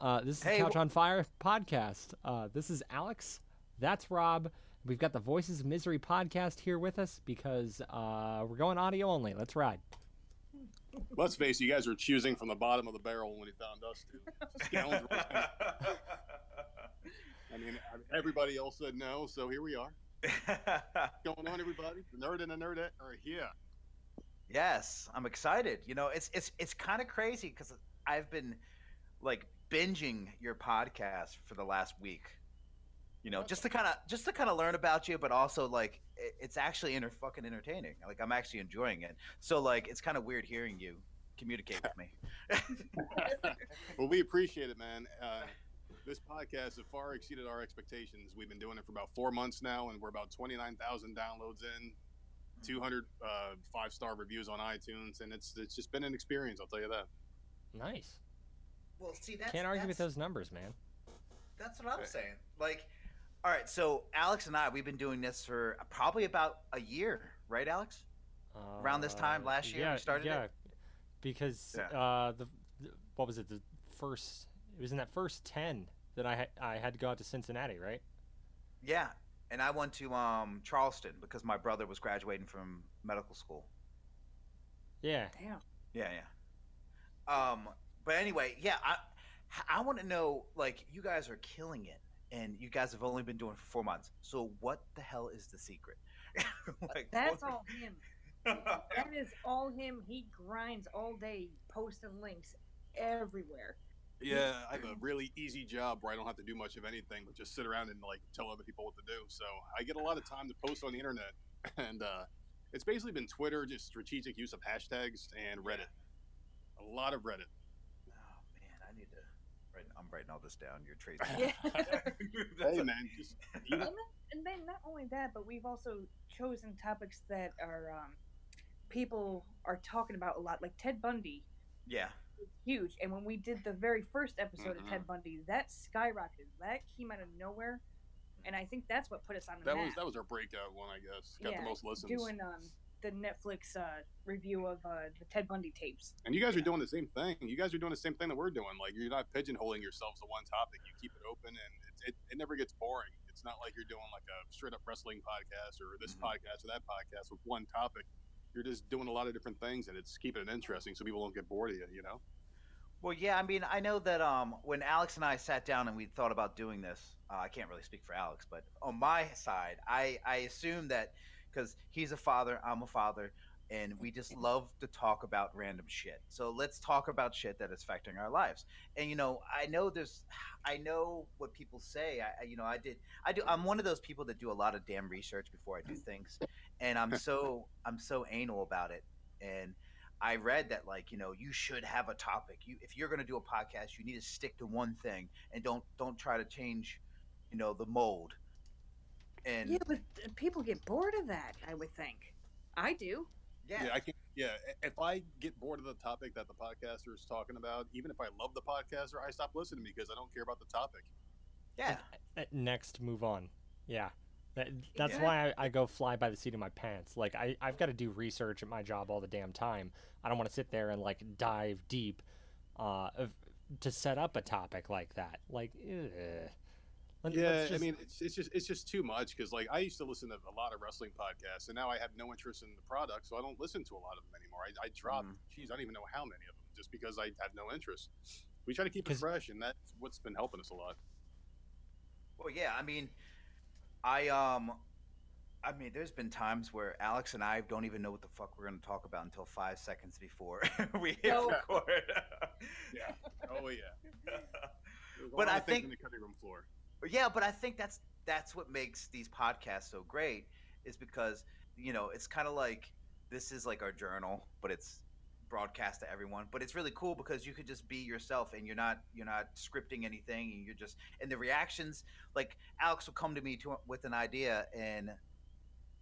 This is the Couch on Fire podcast. This is Alex. That's Rob. We've got the Voices of Misery podcast here with us because we're going audio only. Let's ride. Let's face it, you guys were choosing from the bottom of the barrel when he found us. I mean, everybody else said no, so here we are. What's going on, everybody? The nerd and the nerdette are here. Yes, I'm excited. You know, it's kind of crazy because I've been like binging your podcast for the last week. You know, just to kind of learn about you, but also like it's actually fucking entertaining. Like I'm actually enjoying it. So like it's kind of weird hearing you communicate with me. Well, we appreciate it, man. This podcast has far exceeded our expectations. We've been doing it for about 4 months now, and we're about 29,000 downloads in, 200 five-star reviews on iTunes, and it's just been an experience, I'll tell you that. Nice. Well, see, can't argue with those numbers, man. That's what I'm saying. Like, all right, so Alex and I, we've been doing this for probably about a year, right, Alex? Around this time last year we started it? Yeah, because what was it, the first... It was in that first 10 that I had to go out to Cincinnati, right? Yeah, and I went to Charleston because my brother was graduating from medical school. Yeah. Damn. Yeah, yeah. But anyway, yeah, I want to know, like, you guys are killing it, and you guys have only been doing it for 4 months. So what the hell is the secret? Like, that's all him. That is all him. He grinds all day, posting links everywhere. Yeah, I have a really easy job where I don't have to do much of anything but just sit around and like tell other people what to do. So I get a lot of time to post on the internet, and it's basically been Twitter, just strategic use of hashtags, and Reddit. A lot of Reddit. Oh man, I need to write. I'm writing all this down. You're tracing. Yeah. Hey man, just and then not only that, but we've also chosen topics that are people are talking about a lot, like Ted Bundy. Yeah. It's huge, and when we did the very first episode of Ted Bundy, that skyrocketed. That came out of nowhere, and I think that's what put us on the map. That was our breakout one, I guess. Got the most listens. Doing the Netflix review of the Ted Bundy tapes. And you guys are doing the same thing. You guys are doing the same thing that we're doing. Like, you're not pigeonholing yourselves to one topic. You keep it open, and it never gets boring. It's not like you're doing like a straight up wrestling podcast or this podcast or that podcast with one topic. You're just doing a lot of different things, and it's keeping it interesting so people don't get bored of you, you know? Well, yeah, I mean, I know that when Alex and I sat down and we thought about doing this, I can't really speak for Alex, but on my side, I assume that because he's a father, I'm a father, and we just love to talk about random shit. So let's talk about shit that is affecting our lives. And, you know, I know what people say. I'm one of those people that do a lot of damn research before I do things. And I'm so anal about it. And I read that, like, you know, you should have a topic. If you're going to do a podcast, you need to stick to one thing and don't try to change, you know, the mold. And yeah, but people get bored of that, I would think. I do. Yeah, I can. Yeah, if I get bored of the topic that the podcaster is talking about, even if I love the podcaster, I stop listening because I don't care about the topic. Yeah. Next, move on. Yeah, that's why I go fly by the seat of my pants. Like I've got to do research at my job all the damn time. I don't want to sit there and like dive deep to set up a topic like that. Like, ugh. Yeah, I mean, it's just too much because, like, I used to listen to a lot of wrestling podcasts, and now I have no interest in the product, so I don't listen to a lot of them anymore. I dropped, geez, I don't even know how many of them, just because I have no interest. We try to keep it fresh, and that's what's been helping us a lot. Well, yeah, I mean, I mean, there's been times where Alex and I don't even know what the fuck we're going to talk about until 5 seconds before we hit record. Yeah. Oh, yeah. But I think in the cutting room floor. Yeah, but I think that's what makes these podcasts so great is because, you know, it's kind of like this is like our journal, but it's broadcast to everyone. But it's really cool because you could just be yourself and you're not scripting anything. And the reactions, like Alex will come to me with an idea. And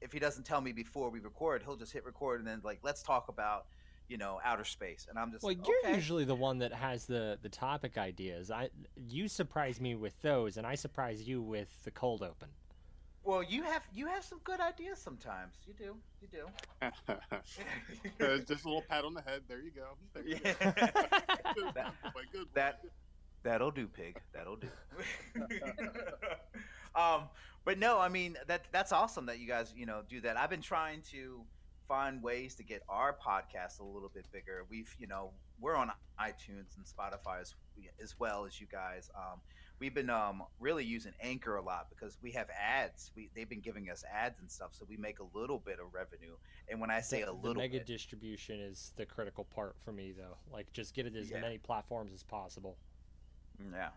if he doesn't tell me before we record, he'll just hit record and then like, let's talk about, you know, outer space. And I'm just like, you're usually the one that has the topic ideas. You surprise me with those, and I surprise you with the cold open. Well, you have some good ideas sometimes. You do. Just a little pat on the head. There you go. There you go. Good one. Good one. That'll do, pig. That'll do. But no, I mean, that's awesome that you guys, you know, do that. I've been trying to find ways to get our podcast a little bit bigger. We've, you know, we're on iTunes and Spotify as well as you guys. We've been really using Anchor a lot because we have ads. They've been giving us ads and stuff, so we make a little bit of revenue. And when I say a little bit, mega distribution is the critical part for me, though. Like, just get it as many platforms as possible. Yeah.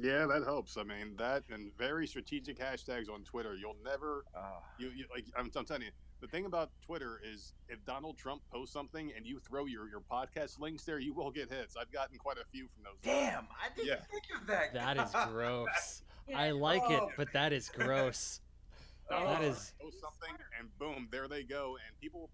Yeah, that helps. I mean, that and very strategic hashtags on Twitter. You'll never I'm telling you, the thing about Twitter is if Donald Trump posts something and you throw your podcast links there, you will get hits. I've gotten quite a few from those. Damn, I didn't think of that. That is gross. I like it, but that is gross. That is post something and boom, there they go. And people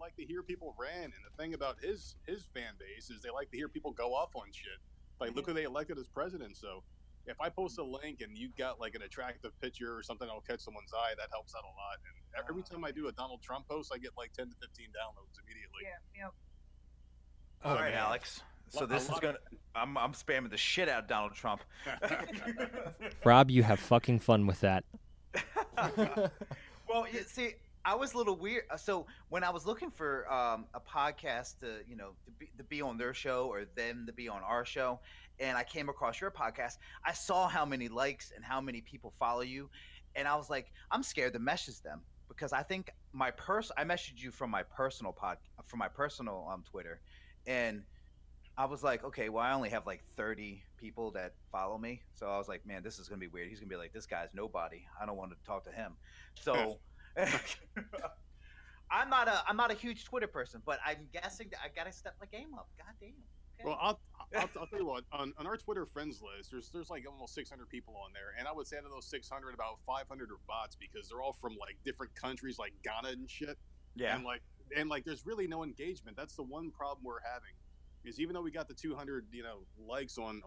like to hear people rant. And the thing about his fan base is they like to hear people go off on shit. Like, look who they elected as president. So if I post a link and you've got, like, an attractive picture or something, I'll catch someone's eye. That helps out a lot. And every time I do a Donald Trump post, I get, like, 10 to 15 downloads immediately. Yeah, yep. All right, Alex. So this is going to – I'm spamming the shit out of Donald Trump. Rob, you have fucking fun with that. Well, see – I was a little weird. So when I was looking for a podcast to, you know, to be on their show or them to be on our show, and I came across your podcast, I saw how many likes and how many people follow you, and I was like, I'm scared to message them because I think I messaged you from my personal Twitter, and I was like, okay, well, I only have like 30 people that follow me, so I was like, man, this is gonna be weird. He's gonna be like, this guy's nobody. I don't want to talk to him. So. I'm not a huge Twitter person, but I'm guessing that I gotta step my game up. God damn. Okay. Well, I'll tell you what. On our Twitter friends list, there's like almost 600 people on there, and I would say out of those 600, about 500 are bots because they're all from like different countries, like Ghana and shit. Yeah. And like, there's really no engagement. That's the one problem we're having, is even though we got the 200, you know, likes on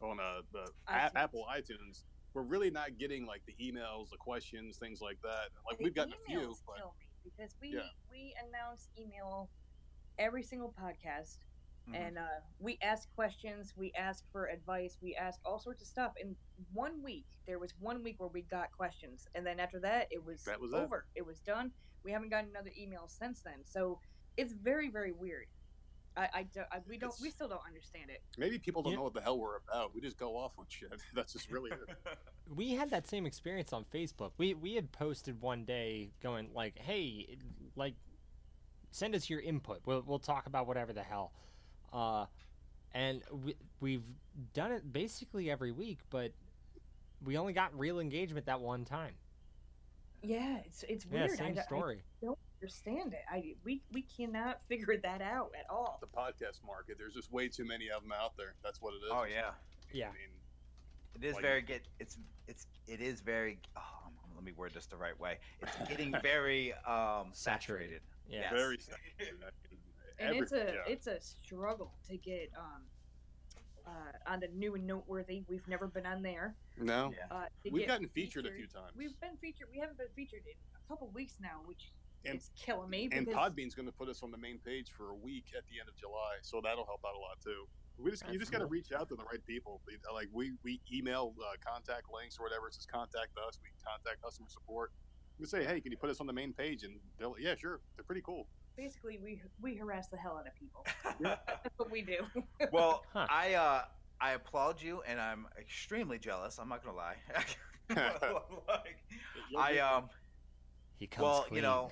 the Apple iTunes. We're really not getting like the emails, the questions, things like that. Like we've gotten a few, but because we announce email every single podcast, and we ask questions, we ask for advice, we ask all sorts of stuff. In 1 week, there was 1 week where we got questions, and then after that, it was over. It was done. We haven't gotten another email since then, so it's very, very weird. We still don't understand it. Maybe people don't know what the hell we're about. We just go off on shit. That's just really it. We had that same experience on Facebook. We had posted one day going like, hey, like, send us your input. We'll talk about whatever the hell. And we've done it basically every week, but we only got real engagement that one time. Yeah, it's weird. Yeah, same story. I don't understand it. We cannot figure that out at all. The podcast market, there's just way too many of them out there. That's what it is. Oh yeah, yeah. I mean, it is like, very good. It is very. Oh, let me word this the right way. It's getting very saturated. Yeah, very saturated. And it's a struggle to get on the new and noteworthy. We've never been on there. No, we've gotten featured a few times. We've been featured. We haven't been featured in a couple weeks now, which. And it's killing me. Because... And Podbean's going to put us on the main page for a week at the end of July, so that'll help out a lot too. You just got to reach out to the right people. Like we email contact links or whatever. It says contact us. We contact customer support. We say, hey, can you put us on the main page? And they'll, yeah, sure. They're pretty cool. Basically, we harass the hell out of people. That's what we do. Well, I applaud you, and I'm extremely jealous. I'm not going to lie. Like, he comes clean. You know.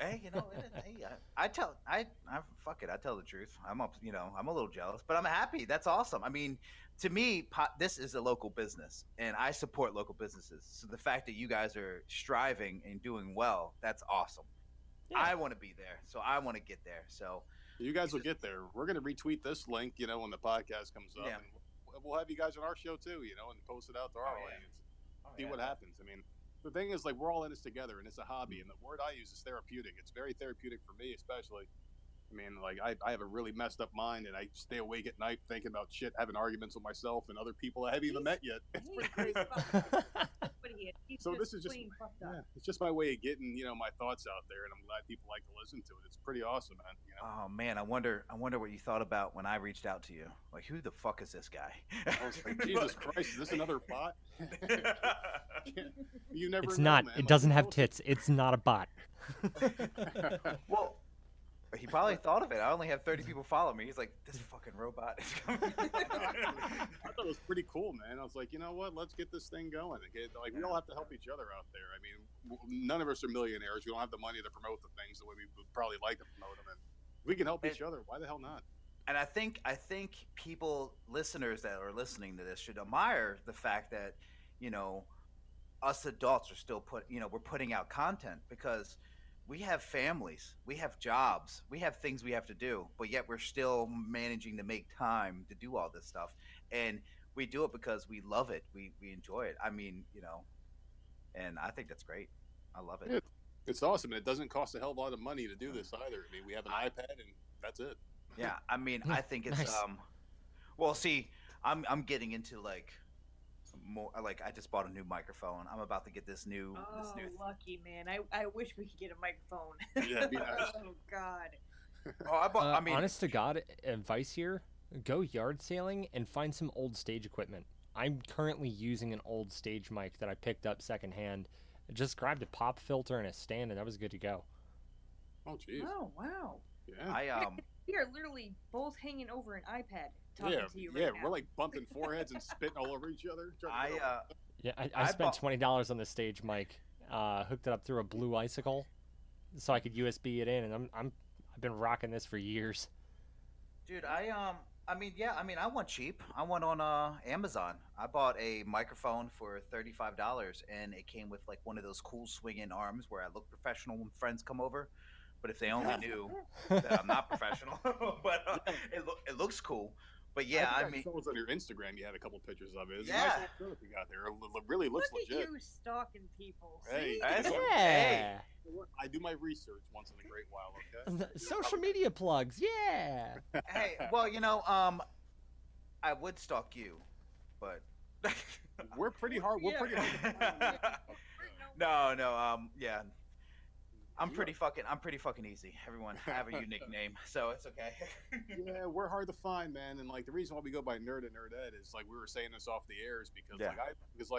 Hey, you know, I tell the truth. I'm a little jealous, but I'm happy. That's awesome. I mean, to me, this is a local business, and I support local businesses. So the fact that you guys are striving and doing well, that's awesome. Yeah. I want to be there, so I want to get there. So you guys will get there. We're going to retweet this link, you know, when the podcast comes up. Yeah. And we'll have you guys on our show too, you know, and post it out to our audience. See what happens. I mean. The thing is, like, we're all in this together, and it's a hobby. And the word I use is therapeutic. It's very therapeutic for me, especially. I mean, like, I have a really messed up mind, and I stay awake at night thinking about shit, having arguments with myself and other people I haven't even met yet. It's pretty crazy. over here. So this is just it's just my way of getting, you know, my thoughts out there, and I'm glad people like to listen to it. It's pretty awesome, man. You know? Oh man, I wonder what you thought about when I reached out to you. Like, who the fuck is this guy? I was like, Jesus Christ, is this another bot? You never. It's know, not. Man. It like, doesn't have tits. It's not a bot. Well. He probably thought of it. I only have 30 people follow me. He's like, this fucking robot is coming. I thought it was pretty cool, man. I was like, you know what? Let's get this thing going. Like, we all have to help each other out there. I mean, none of us are millionaires. We don't have the money to promote the things the way we would probably like to promote them. And we can help each other. Why the hell not? And I think people, listeners that are listening to this, should admire the fact that, you know, us adults are still we're putting out content, because we have families, we have jobs, we have things we have to do, but yet we're still managing to make time to do all this stuff. And we do it because we love it. We enjoy it. I mean, you know, and I think that's great. I love it. It's awesome. And it doesn't cost a hell of a lot of money to do this either. I mean, we have an iPad and that's it. Yeah. I mean, I think it's, nice. Well, see, I'm getting into like more, like I just bought a new microphone. I'm about to get this new. Oh, lucky man! I wish we could get a microphone. Yeah, it'd be nice. Oh God. Oh, I mean, honest to God, advice here: go yard sailing and find some old stage equipment. I'm currently using an old stage mic that I picked up secondhand. I just grabbed a pop filter and a stand, and I was good to go. Oh jeez. Oh wow. Yeah. We are literally both hanging over an iPad. Right now. We're like bumping foreheads and spitting all over each other. I spent $20 on the stage mic, hooked it up through a Blue Icicle, so I could USB it in, and I've been rocking this for years. Dude, I want cheap. I went on Amazon. I bought a microphone for $35, and it came with like one of those cool swinging arms where I look professional when friends come over. But if they only knew that I'm not professional, but it looks cool. But yeah, I mean, on your Instagram, you had a couple pictures of it. It's a nice little photo you got there. It really looks legit. Look at you stalking people. Hey, I do my research once in a great while. Okay. Social media plugs. Yeah. Hey, well, you know, I would stalk you, but we're pretty hard. Yeah. I'm pretty fucking easy. Everyone have a unique name, so it's okay. Yeah, we're hard to find, man. And like the reason why we go by Nerd and Nerdette is like we were saying this off the air is because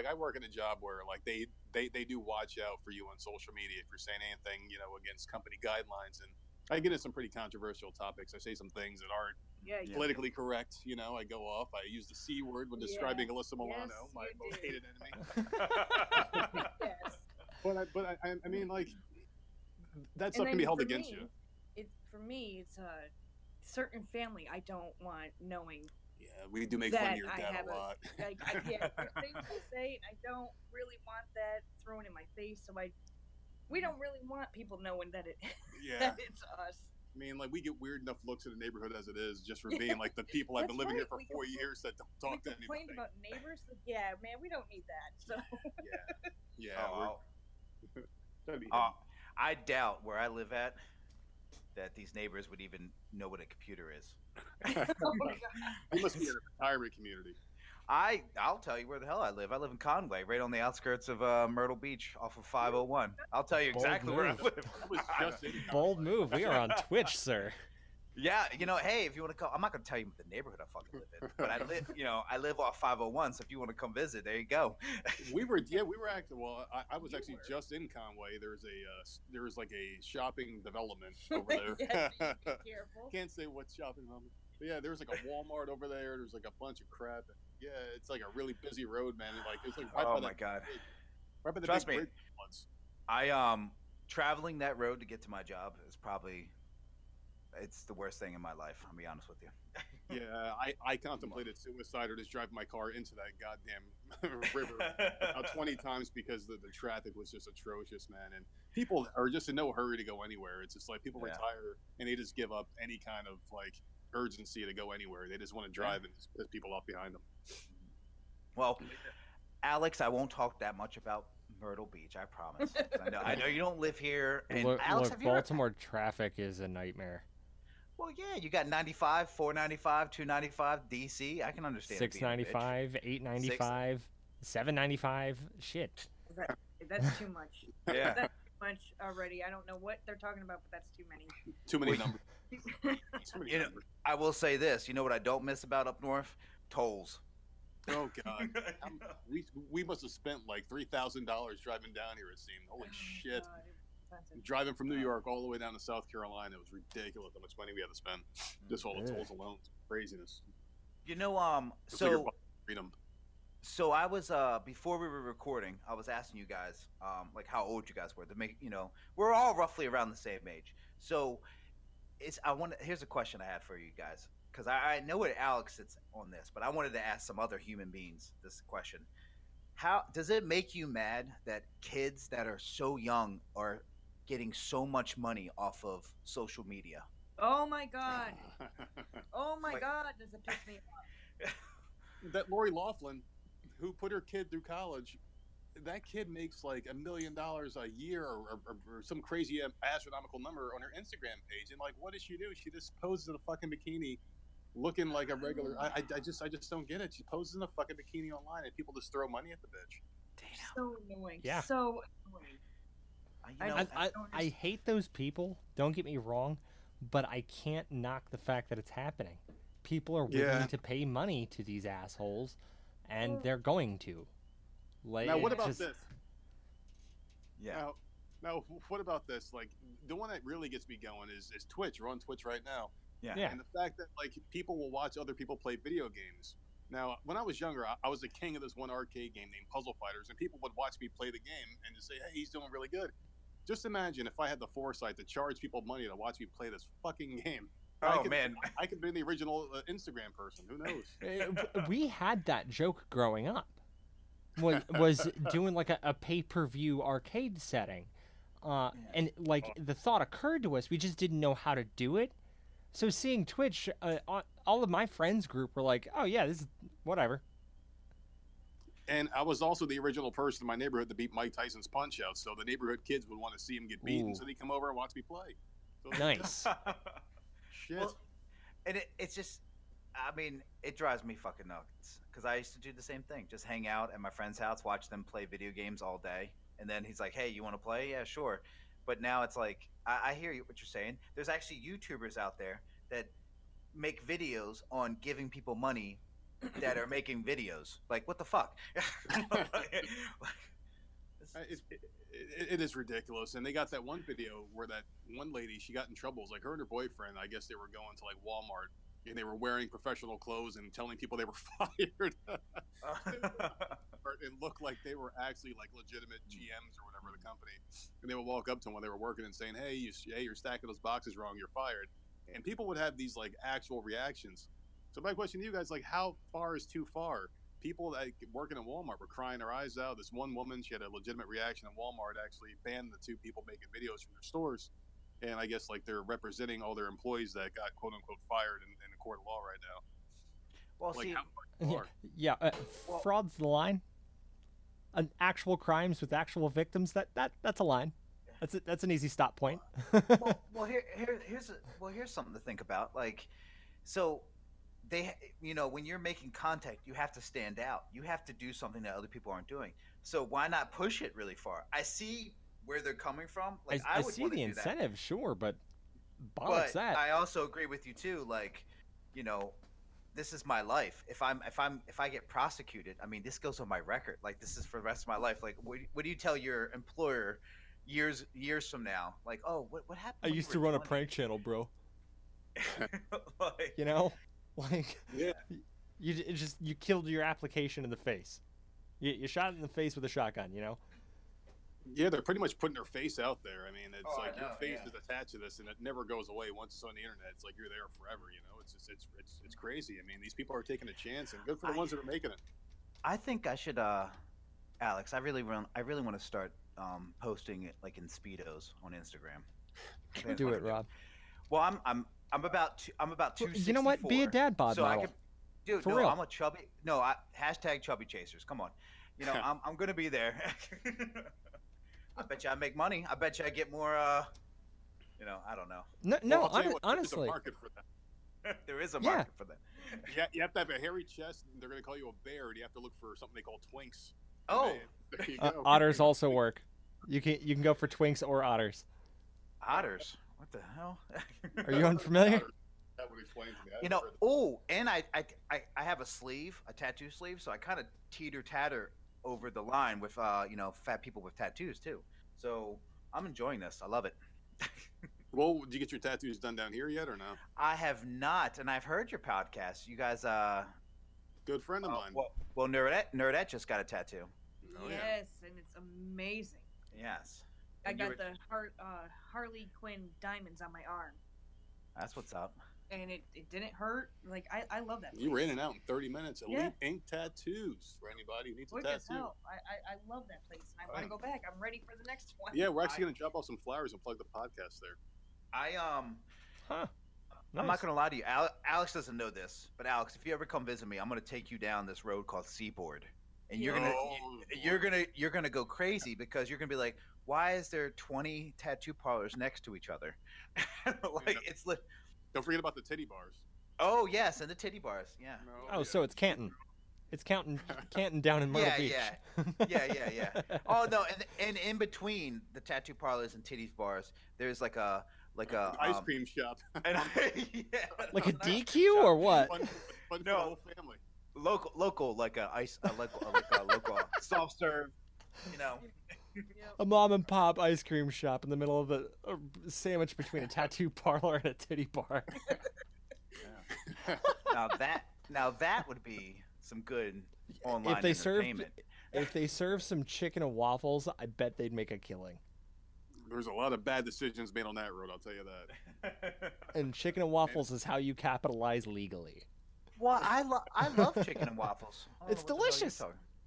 I work in a job where like they do watch out for you on social media if you're saying anything, you know, against company guidelines. And I get into some pretty controversial topics. I say some things that aren't politically correct. You know, I go off. I use the C word when describing Alyssa Milano, my most hated enemy. Yes. But I mean, like. That stuff can be held against you. For me, it's a certain family I don't want knowing. Yeah, we do make fun of your dad a lot. There's things they say, and I don't really want that thrown in my face. So we don't really want people knowing that that it's us. I mean, like we get weird enough looks in the neighborhood as it is, just for being like the people I've been living here for 4 years that don't talk to anybody. Complained about neighbors. Like, yeah, man, we don't need that. So. Yeah. That'd be him. I doubt where I live at that these neighbors would even know what a computer is. You must be in a retirement community. I'll tell you where the hell I live. I live in Conway, right on the outskirts of Myrtle Beach off of 501. I'll tell you exactly where I live. Bold move. We are on Twitch, sir. Yeah, you know, hey, if you want to come, I'm not going to tell you what the neighborhood I fucking live in, but I live off 501, so if you want to come visit, there you go. I was actually just in Conway. There was like a shopping develelopment over there. Yes, be careful. Can't say what shopping development. But yeah, there was like a Walmart over there. There's like a bunch of crap. Yeah, it's like a really busy road, man. Like it's like right by the Trust big me. Ones. I traveling that road to get to my job is probably. It's the worst thing in my life, I'll be honest with you. Yeah, I contemplated suicide or just driving my car into that goddamn river 20 times because the traffic was just atrocious, man. And people are just in no hurry to go anywhere. It's just like people retire and they just give up any kind of like urgency to go anywhere. They just want to drive and just piss people off behind them. Well, Alex, I won't talk that much about Myrtle Beach, I promise. I know you don't live here. And Alex, look, Baltimore traffic is a nightmare. Well, yeah, you got 95, 495, 295, DC. I can understand 695, 895, 795. Shit. That's too much. Yeah. That's too much already. I don't know what they're talking about, but that's too many. Too many numbers. Too many numbers. I will say this. You know what I don't miss about up north? Tolls. Oh, God. We must have spent like $3,000 driving down here, it seemed. Holy shit. God, driving from New York all the way down to South Carolina. It was ridiculous how much money we had to spend. Just all the tolls alone. Craziness. You know, so freedom. So I was before we were recording, I was asking you guys like how old you guys were to make, you know, we're all roughly around the same age. So it's here's a question I had for you guys, because I know what Alex sits on this, but I wanted to ask some other human beings this question. How does it make you mad that kids that are so young are getting so much money off of social media? Oh my God. Oh my God, does it piss me off? That Lori Loughlin, who put her kid through college, that kid makes like $1 million a year or some crazy astronomical number on her Instagram page. And like, what does she do? She just poses in a fucking bikini looking like a regular. I just don't get it. She poses in a fucking bikini online and people just throw money at the bitch. Damn. So annoying. Yeah. So annoying. You know, I hate those people. Don't get me wrong, but I can't knock the fact that it's happening. People are willing to pay money to these assholes. And they're going to. Like, now, what about this? Yeah. Now, what about this? Like, the one that really gets me going is Twitch. We're on Twitch right now. Yeah. And the fact that, like, people will watch other people play video games. Now, when I was younger, I was the king of this one arcade game named Puzzle Fighters, and people would watch me play the game and just say, hey, he's doing really good. Just imagine if I had the foresight to charge people money to watch me play this fucking game. Oh, man. I could be the original Instagram person. Who knows? We had that joke growing up. Was doing like a pay-per-view arcade setting. And like the thought occurred to us. We just didn't know how to do it. So seeing Twitch, all of my friends group were like, oh, yeah, this is whatever. And I was also the original person in my neighborhood to beat Mike Tyson's Punch-Out. So the neighborhood kids would want to see him get beaten. Ooh. So they'd come over and watch me play. So nice. Shit. Well, and it's just, I mean, it drives me fucking nuts because I used to do the same thing. Just hang out at my friend's house, watch them play video games all day. And then he's like, hey, you want to play? Yeah, sure. But now it's like, I hear what you're saying. There's actually YouTubers out there that make videos on giving people money that are making videos. Like, what the fuck? It is ridiculous. And they got that one video where that one lady, she got in trouble. It was like her and her boyfriend, I guess they were going to like Walmart and they were wearing professional clothes and telling people they were fired and looked like they were actually like legitimate GMs or whatever the company. And they would walk up to them while they were working and saying, hey, you're stacking those boxes wrong. You're fired. And people would have these like actual reactions. So my question to you guys, like how far is too far? People that working at Walmart were crying their eyes out. This one woman, she had a legitimate reaction at Walmart, actually banned the two people making videos from their stores. And I guess like they're representing all their employees that got quote unquote fired in a court of law right now. Well, like, see, fraud's the line. An actual crimes with actual victims. That's a line. That's an easy stop point. Here's something to think about. Like, so. They, you know, when you're making contact, you have to stand out. You have to do something that other people aren't doing. So why not push it really far? I see where they're coming from. Like I would see the incentive, sure, but that. I also agree with you too. Like, you know, this is my life. If I get prosecuted, I mean, this goes on my record. Like, this is for the rest of my life. Like, what do you tell your employer years from now? Like, oh, what happened? I used to run a prank channel, bro. Like, you know. Like, yeah. you killed your application in the face. You shot it in the face with a shotgun, you know? Yeah, they're pretty much putting their face out there. I mean, it's your face is attached to this, and it never goes away once it's on the internet. It's like you're there forever, you know? It's just it's crazy. I mean, these people are taking a chance, and good for the ones that are making it. I think I should, Alex, I really want to start posting it like in Speedos on Instagram. Do it, Rob. Well, I'm about 264. You know what? Be a dad bod model. For real. I'm a chubby. No, hashtag chubby chasers. Come on. You know, I'm going to be there. I bet you I make money. I bet you I get more, you know, I don't know. No, honestly. There's a market for that. There is a market for that. Yeah, you have to have a hairy chest. And they're going to call you a bear. And you have to look for something they call twinks. Oh, there you go. Otters also work. You can go for Twinks or Otters. Otters? What the hell? Are you unfamiliar? That would explain to me. You know, oh, and I have a sleeve, a tattoo sleeve, so I kind of teeter-tatter over the line with, you know, fat people with tattoos, too. So I'm enjoying this. I love it. Well, did you get your tattoos done down here yet or no? I have not, and I've heard your podcast. You guys, good friend of mine. Well, Nerdette just got a tattoo. Oh, yes, yeah. And it's amazing. Yes. I got the Harley Quinn diamonds on my arm. That's what's up. And it didn't hurt. Like, I love that place. You were in and out in 30 minutes. Elite Ink Tattoos for anybody who needs a tattoo. I love that place. I want to go back. I'm ready for the next one. Yeah, we're actually going to drop off some flowers and plug the podcast there. Nice. I'm not going to lie to you. Alex doesn't know this, but Alex, if you ever come visit me, I'm going to take you down this road called Seaboard. And you're gonna go crazy because you're gonna be like, why is there 20 tattoo parlors next to each other? Don't forget about the titty bars. Oh yes, and the titty bars. Yeah. So it's Canton. It's Canton down in Myrtle Beach. Yeah. Oh no, and in between the tattoo parlors and titty bars, there's like an ice cream shop. Like a DQ or what? Fun for the whole family. Local, like a local soft serve, you know. A mom and pop ice cream shop in the middle of a sandwich between a tattoo parlor and a titty bar. Yeah. Now that would be some good online entertainment. If they serve some chicken and waffles, I bet they'd make a killing. There's a lot of bad decisions made on that road, I'll tell you that. And chicken and waffles is how you capitalize legally. Well, I love chicken and waffles. It's delicious.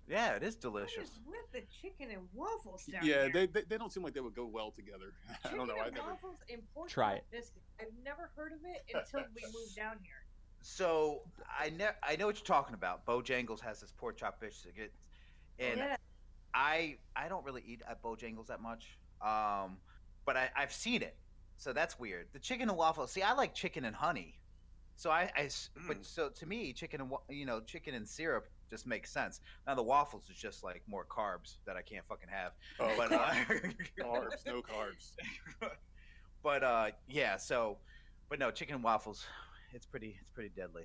Yeah, it is delicious. What is with the chicken and waffles down there? Yeah, they don't seem like they would go well together. Chicken I don't know. And waffles and pork biscuits. I've never heard of it until we moved down here. So I know what you're talking about. Bojangles has this pork chop biscuit, and I don't really eat at Bojangles that much, but I've seen it, so that's weird. The chicken and waffles. See, I like chicken and honey. So so to me, chicken and syrup just makes sense. Now the waffles is just like more carbs that I can't fucking have. Oh, but carbs, no carbs. But no, chicken and waffles, it's pretty deadly.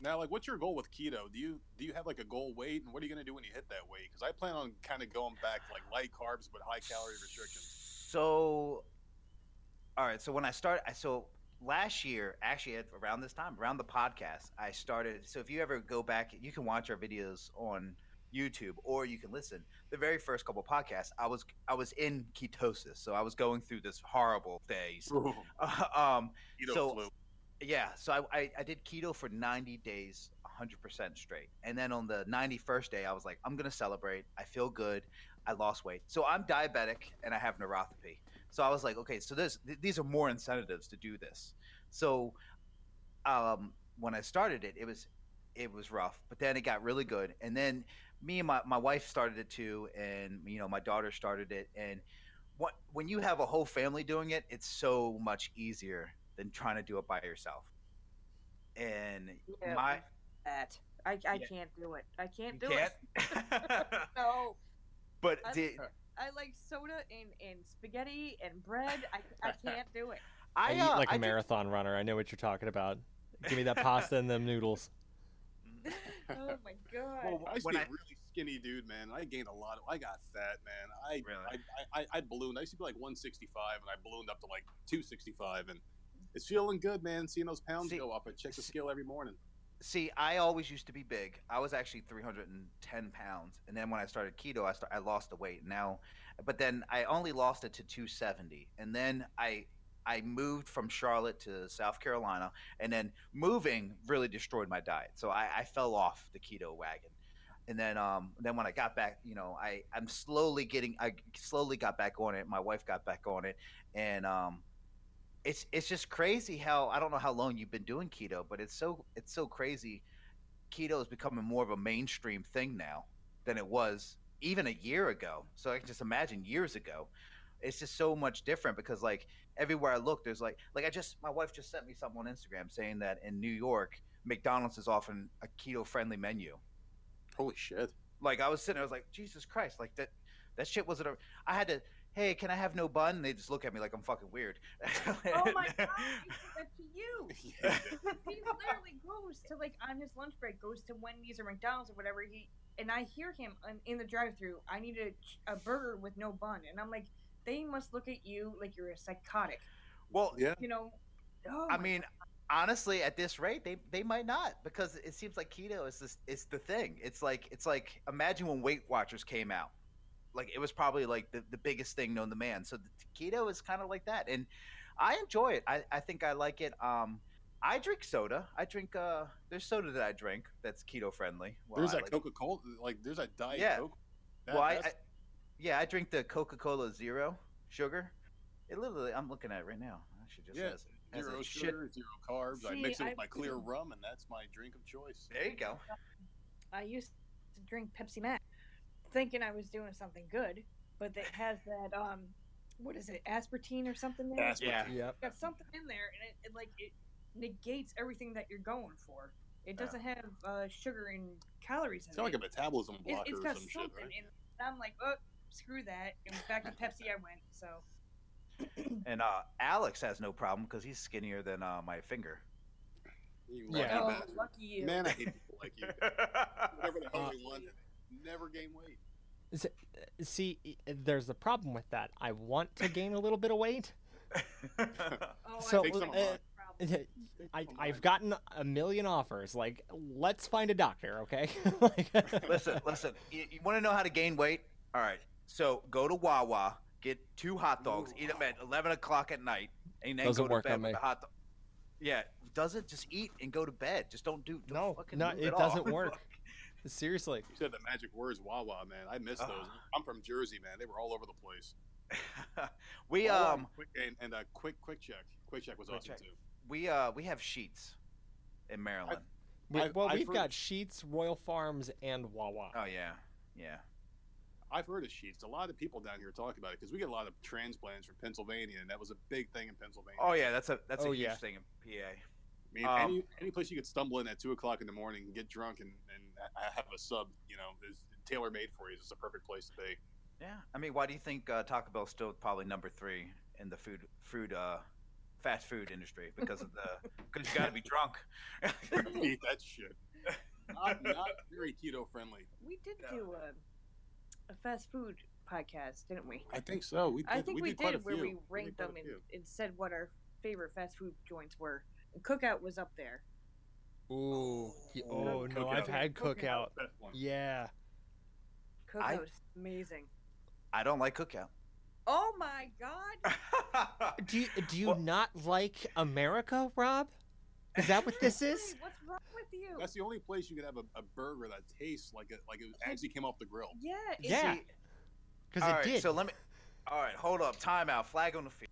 Now, like, what's your goal with keto? Do you have like a goal weight, and what are you gonna do when you hit that weight? Because I plan on kind of going back to like light carbs but high calorie restrictions. So, all right. So when I start, last year, actually around this time, around the podcast, I started. So if you ever go back, you can watch our videos on YouTube or you can listen. The very first couple of podcasts, I was in ketosis, so I was going through this horrible phase. Flu. Yeah, so I did keto for 90 days, 100% straight, and then on the 91st day, I was like, I'm gonna celebrate. I feel good. I lost weight. So I'm diabetic and I have neuropathy. So I was like, okay, so these are more incentives to do this. So when I started it, it was rough, but then it got really good. And then me and my wife started it too, and you know, my daughter started it. And when you have a whole family doing it, it's so much easier than trying to do it by yourself. And I can't do it. I can't do it. No. But I like soda and spaghetti and bread. I can't do it. I eat like a marathon runner. I know what you're talking about. Give me that pasta and them noodles. Oh my god! Well, I used to be a really skinny dude, man. I gained a lot. I got fat, man. I ballooned. I used to be like 165, and I ballooned up to like 265, and it's feeling good, man. Seeing those pounds go up. I check the scale every morning. See, I always used to be big. I was actually 310 pounds, and then when I started keto, I lost the weight. Now, but then I only lost it to 270, and then I moved from Charlotte to South Carolina, and then moving really destroyed my diet. So I fell off the keto wagon, and then when I got back, you know, I slowly got back on it. My wife got back on it, and It's just crazy how I don't know how long you've been doing keto, but it's so crazy. Keto is becoming more of a mainstream thing now than it was even a year ago. So I can just imagine years ago. It's just so much different because like everywhere I look, there's like my wife just sent me something on Instagram saying that in New York, McDonald's is offering a keto friendly menu. Holy shit. Like, I was sitting there, I was like, Jesus Christ, like that shit wasn't a, I had to, hey, can I have no bun? And they just look at me like I'm fucking weird. Oh my God, he did that to you. Yeah. He literally goes to, like, on his lunch break, goes to Wendy's or McDonald's or whatever, and I hear him in the drive-thru, I need a burger with no bun. And I'm like, they must look at you like you're a psychotic. Well, yeah. You know, oh I mean, God. Honestly, at this rate, they might not, because it seems like keto is this, it's the thing. It's like imagine when Weight Watchers came out. Like, it was probably like the biggest thing known to man. So the keto is kind of like that. And I enjoy it. I think I like it. I drink soda. There's soda that I drink that's keto friendly. Well, there's that Coca-Cola. Like, there's that Diet Coke. Well, I drink the Coca-Cola Zero Sugar. It literally, I'm looking at it right now. I should just zero sugar, zero carbs. See, I mix it with my clear rum, and that's my drink of choice. There you go. I used to drink Pepsi Max, thinking I was doing something good, but it has that what is it, aspartame or something there? Yeah, yep. Got something in there, and it negates everything that you're going for. It doesn't have sugar and calories in it. It's not like a metabolism blocker or some shit, right? And I'm like, oh, screw that, and back to Pepsi I went. So. And Alex has no problem because he's skinnier than my finger. Lucky you. Man, I hate people like you. Whatever the hell we wanted. Never gain weight. See, there's the problem with that. I want to gain a little bit of weight. I've gotten a million offers. Like, let's find a doctor, okay? Listen. You want to know how to gain weight? All right. So go to Wawa, get 2 hot dogs, eat them at 11 o'clock at night, and then go to bed with the hot dog. Yeah, does it? Just eat and go to bed. Just don't doesn't work. Seriously. You said the magic words, Wawa, man. I miss those. I'm from Jersey, man. They were all over the place. We Wawa, Quick Check. Quick Check was awesome too. We have Sheetz in Maryland. We've got Sheetz, Royal Farms, and Wawa. Oh yeah. I've heard of Sheetz. A lot of people down here talk about it because we get a lot of transplants from Pennsylvania, and that was a big thing in Pennsylvania. Oh yeah, that's a huge thing in PA. I mean, any place you could stumble in at 2:00 in the morning and get drunk and have a sub, you know, is tailor made for you. It's a perfect place to be. Yeah, I mean, why do you think Taco Bell's still probably number 3 in the fast food industry? Because you got to be drunk. Eat that shit. Not very keto friendly. We did do a fast food podcast, didn't we? I think so. We ranked them and said what our favorite fast food joints were. And Cookout was up there. Ooh. Oh, no, I've had Cookout. Yeah. Cookout was amazing. I don't like Cookout. Oh, my God. Do you not like America, Rob? Is that what this is? What's wrong with you? That's the only place you could have a burger that tastes like it actually came off the grill. Yeah. Yeah. Because it did. So let me. All right, hold up. Time out. Flag on the field.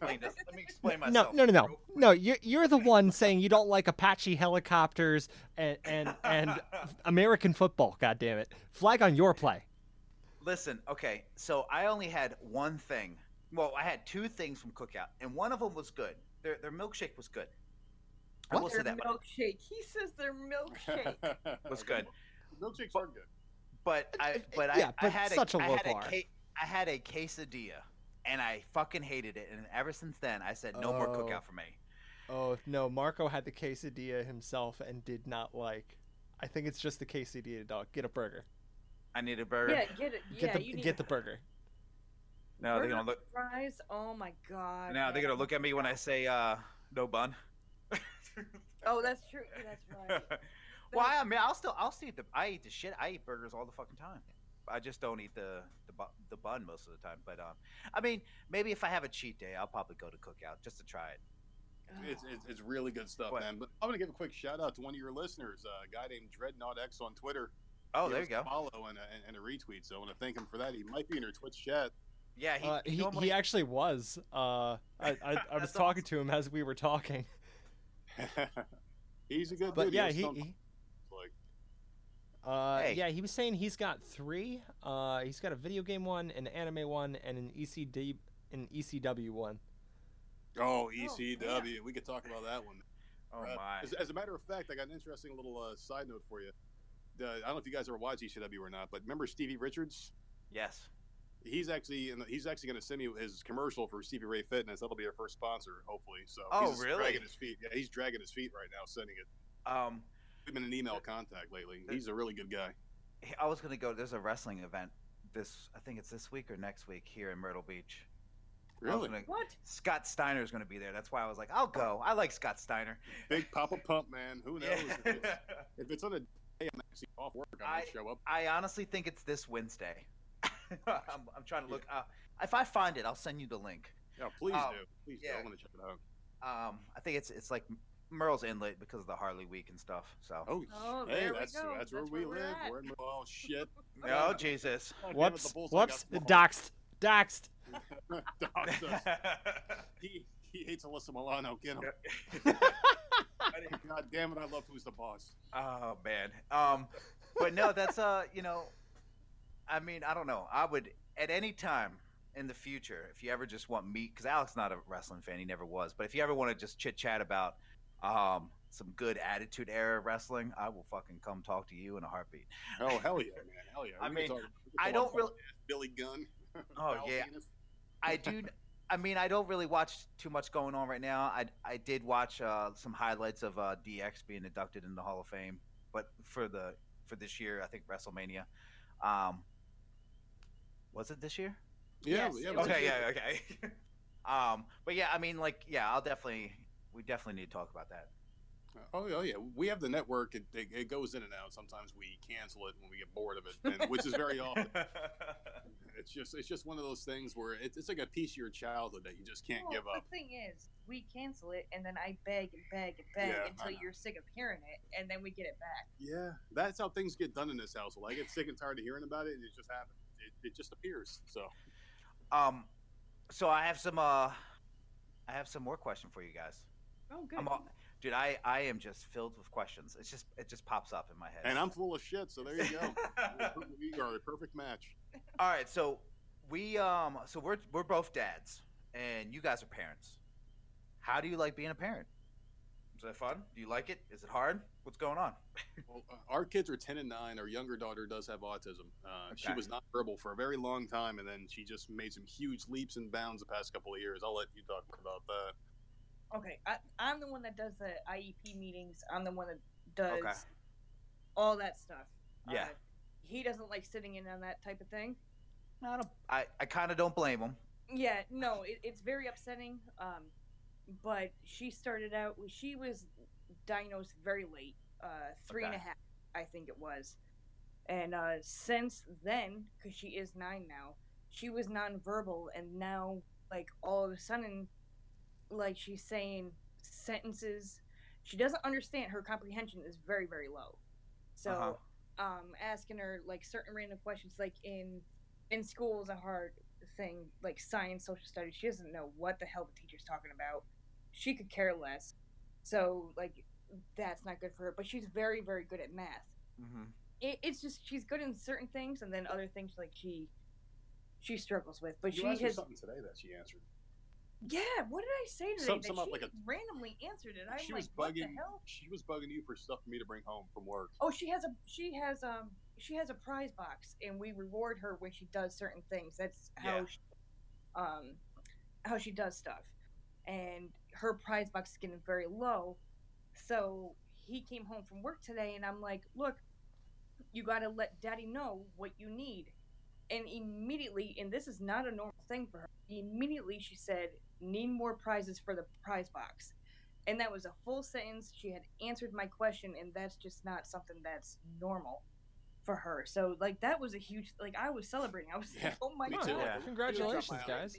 Let me explain myself. No. You're the one saying you don't like Apache helicopters and American football. God damn it! Flag on your play. Listen, okay. So I only had one thing. Well, I had 2 things from Cookout, and one of them was good. Their milkshake was good. I will say that. Milkshake. He says their milkshake was good. Milkshakes are good. I had a quesadilla. And I fucking hated it. And ever since then, I said, no more Cookout for me. Oh, no. Marco had the quesadilla himself and did not like. I think it's just the quesadilla, dog. Get a burger. I need a burger. Yeah, get it. Yeah, get the burger. No, they're going to look. Fries? Oh, my God. Now they're going to look at me when I say no bun. Oh, that's true. Yeah, that's right. Well, I mean, I eat the shit. I eat burgers all the fucking time. I just don't eat the bun most of the time, but I mean, maybe if I have a cheat day, I'll probably go to Cookout just to try it. It's really good stuff, man. But I'm gonna give a quick shout out to one of your listeners, a guy named Dreadnought X on Twitter. Oh, there you go. Follow and a retweet. So I want to thank him for that. He might be in your Twitch chat. Yeah, he actually was. I was talking to him as we were talking. He's a good dude. But yeah, he was saying he's got 3. He's got a video game one, an anime one, and an ECW one. Oh, ECW! Oh, yeah. We could talk about that one. Oh my! As a matter of fact, I got an interesting little side note for you. I don't know if you guys ever watched ECW or not, but remember Stevie Richards? Yes. He's actually going to send me his commercial for Stevie Ray Fitness. That'll be our first sponsor, hopefully. So he's really dragging his feet. Yeah, he's dragging his feet right now, sending it. We've been in email contact lately. He's a really good guy. I was going to go. There's a wrestling event I think it's this week or next week here in Myrtle Beach. Really? What? Scott Steiner is going to be there. That's why I was like, I'll go. I like Scott Steiner. Big Papa Pump, man. Who knows? Yeah. If it's on a day I'm actually off work, I might show up. I honestly think it's this Wednesday. I'm trying to look up. If I find it, I'll send you the link. Yeah, please do. Please do. I want to check it out. I think it's like Merle's Inlet because of the Harley Week and stuff. So. Oh, hey, that's where we live. We're in, oh, shit. Oh, Jesus. Whoops. Doxed. He hates Alyssa Milano. Get him. God damn it, I love Who's the Boss. Oh, man. But no, that's, I mean, I don't know. I would, at any time in the future, if you ever just want me, because Alec's not a wrestling fan, he never was, but if you ever want to just chit-chat about some good Attitude Era wrestling, I will fucking come talk to you in a heartbeat. Oh, hell yeah, man. Hell yeah. I mean, I don't really. Billy Gunn. Oh, yeah. I do. I mean, I don't really watch too much going on right now. I did watch some highlights of DX being inducted in the Hall of Fame, but for this year, I think WrestleMania. Was it this year? Yeah. Yes. Okay. But yeah, I mean, like, yeah, we definitely need to talk about that. Oh yeah, we have the network. It goes in and out. Sometimes we cancel it when we get bored of it, which is very often. It's just one of those things where it's like a piece of your childhood that you just can't give up. The thing is, we cancel it, and then I beg yeah, until you're sick of hearing it, and then we get it back. Yeah, that's how things get done in this household. I get sick and tired of hearing about it, and it just happens. It just appears. So, so I have some more question for you guys. Oh, good. Dude, I am just filled with questions. It just pops up in my head. And I'm full of shit, so there you go. We are a perfect match. All right, so we're both dads, and you guys are parents. How do you like being a parent? Is that fun? Do you like it? Is it hard? What's going on? Well, our kids are 10 and 9. Our younger daughter does have autism. She was nonverbal for a very long time, and then she just made some huge leaps and bounds the past couple of years. I'll let you talk about that. Okay, I'm the one that does the IEP meetings. I'm the one that does all that stuff. Yeah. He doesn't like sitting in on that type of thing. I kind of don't blame him. Yeah, no, it's very upsetting. But she started out, she was diagnosed very late, three and a half, I think it was. And since then, because she is 9 now, she was nonverbal, and now, like, all of a sudden, like, she's saying sentences. She doesn't understand. Her comprehension is very, very low. So asking her, like, certain random questions, like, in school is a hard thing, like science, social studies. She doesn't know what the hell the teacher's talking about. She could care less. So, like, that's not good for her. But she's very, very good at math. Mm-hmm. It's just she's good in certain things, and then other things, like, she struggles with. But she has something today that she answered. Yeah, what did I say today? She randomly answered it. I'm like, what the hell? She was bugging you for stuff for me to bring home from work. Oh, she has a prize box, and we reward her when she does certain things. That's how how she does stuff. And her prize box is getting very low. So he came home from work today, and I'm like, look, you got to let Daddy know what you need. And immediately, and this is not a normal thing for her, immediately she said, need more prizes for the prize box. And that was a full sentence. She had answered my question, and that's just not something that's normal for her. So, like, that was a huge, like, I was celebrating. I was like, oh, my God. Yeah. Congratulations, guys.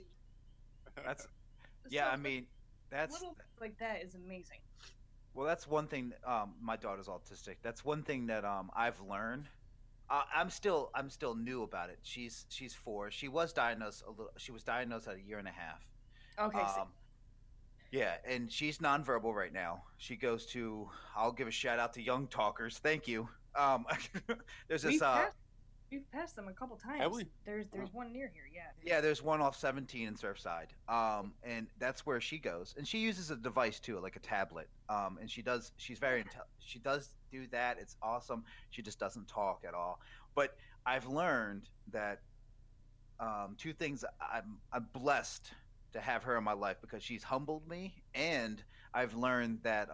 That's, yeah, so, I mean, that's. Little like that is amazing. Well, that's one thing. My daughter's autistic. That's one thing that I've learned. I'm still new about it. She's 4. She was diagnosed at a year and a half. Okay. Yeah, and she's nonverbal right now. She goes to. I'll give a shout out to Young Talkers. Thank you. There's this. We've passed them a couple times. Have we? There's one near here, yeah. Yeah, there's one off 17 in Surfside, and that's where she goes. And she uses a device too, like a tablet. And she does. She's very she does do that. It's awesome. She just doesn't talk at all. But I've learned that two things. I'm blessed to have her in my life because she's humbled me, and I've learned that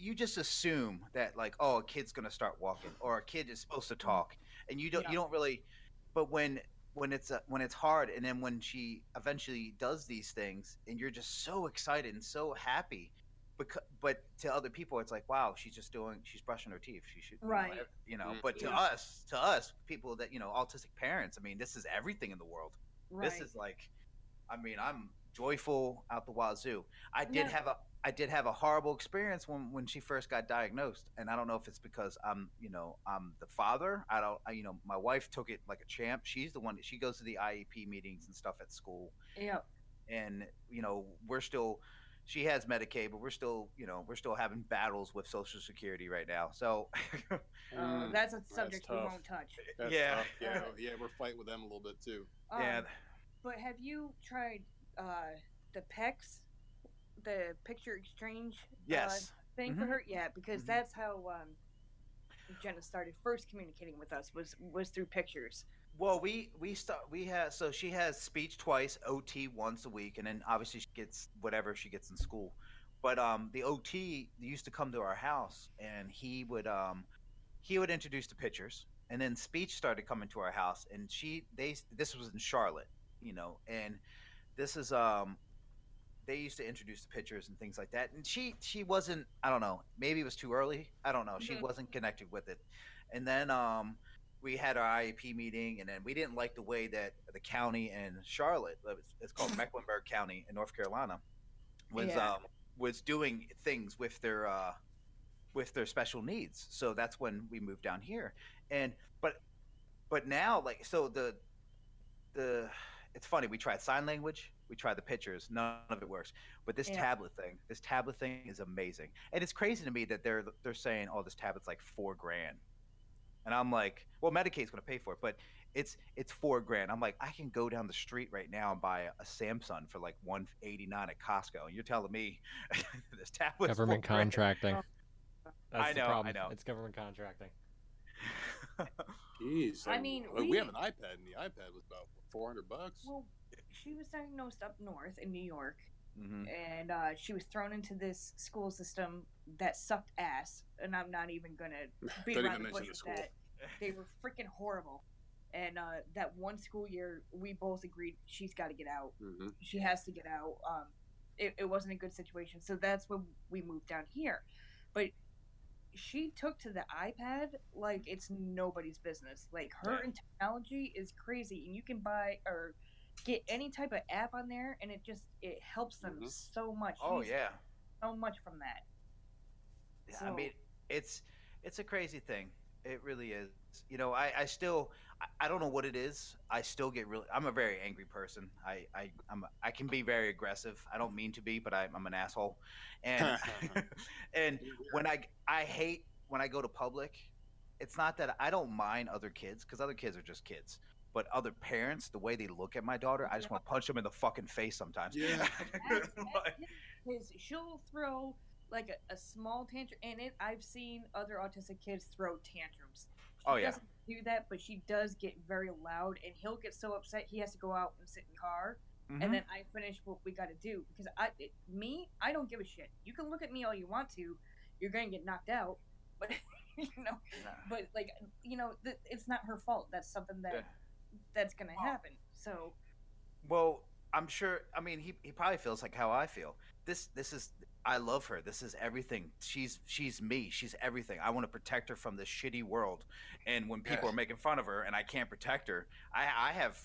You just assume that, like, oh, a kid's gonna start walking, or a kid is supposed to talk, and you don't really. But when it's hard, and then when she eventually does these things, and you're just so excited and so happy, but to other people, it's like, wow, she's brushing her teeth. She should, right? But to us, people that autistic parents, I mean, this is everything in the world. Right. This is like, I mean, I'm joyful out the wazoo. I did have a horrible experience when she first got diagnosed, and I don't know if it's because I'm the father. My wife took it like a champ. She's the one that she goes to the IEP meetings and stuff at school. Yeah. And she has Medicaid, but we're still having battles with Social Security right now. So that's a subject we won't touch. That's tough. Yeah. Yeah. We're fighting with them a little bit too. Yeah. But have you tried the PECs? The picture exchange thing for her, because that's how Jenna started first communicating with us was through pictures. Well, so she has speech twice, OT once a week, and then obviously she gets whatever she gets in school. But the OT used to come to our house, and he would introduce the pictures, and then speech started coming to our house, and this was in Charlotte, and this is they used to introduce the pictures and things like that. And she wasn't, I don't know, maybe it was too early. I don't know. She wasn't connected with it. And then we had our IEP meeting, and then we didn't like the way that the county in Charlotte, it's called Mecklenburg County in North Carolina, was doing things with their special needs. So that's when we moved down here. And but now, like, so the it's funny, we tried sign language. We tried the pictures. None of it works. But this tablet thing is amazing. And it's crazy to me that they're saying, oh, this tablet's like $4,000. And I'm like, well, Medicaid's going to pay for it, but it's $4,000. I'm like, I can go down the street right now and buy a Samsung for like $189 at Costco. And you're telling me this tablet's government contracting. That's the problem. I know. It's government contracting. Jeez. I mean, we have an iPad, and the iPad was about $400. Well, she was diagnosed up north in New York, and she was thrown into this school system that sucked ass. And I'm not even gonna beat around the bush with that. They were freaking horrible. And that one school year, we both agreed she's got to get out. Mm-hmm. She has to get out. It wasn't a good situation, so that's when we moved down here. But she took to the iPad like it's nobody's business. Like her technology is crazy, and you can buy or get any type of app on there, and it helps them so much. Oh, yeah, so much from that. Yeah, so, I mean, it's a crazy thing. It really is. I don't know what it is. I still get I'm a very angry person. I can be very aggressive. I don't mean to be, but I'm an asshole. And and when I hate when I go to public, it's not that I don't mind other kids, because other kids are just kids. But other parents, the way they look at my daughter, I just want to punch them in the fucking face sometimes. Yeah, because she'll throw like a small tantrum, and I've seen other autistic kids throw tantrums. She doesn't do that, but she does get very loud, and he'll get so upset he has to go out and sit in the car. Mm-hmm. And then I finish what we got to do, because I don't give a shit. You can look at me all you want to, you're gonna get knocked out, but but like it's not her fault. That's something that. Yeah. That's going to happen. So, well, I'm sure. I mean, he probably feels like how I feel. This is. I love her. This is everything. She's me. She's everything. I want to protect her from this shitty world. And when people are making fun of her and I can't protect her, I have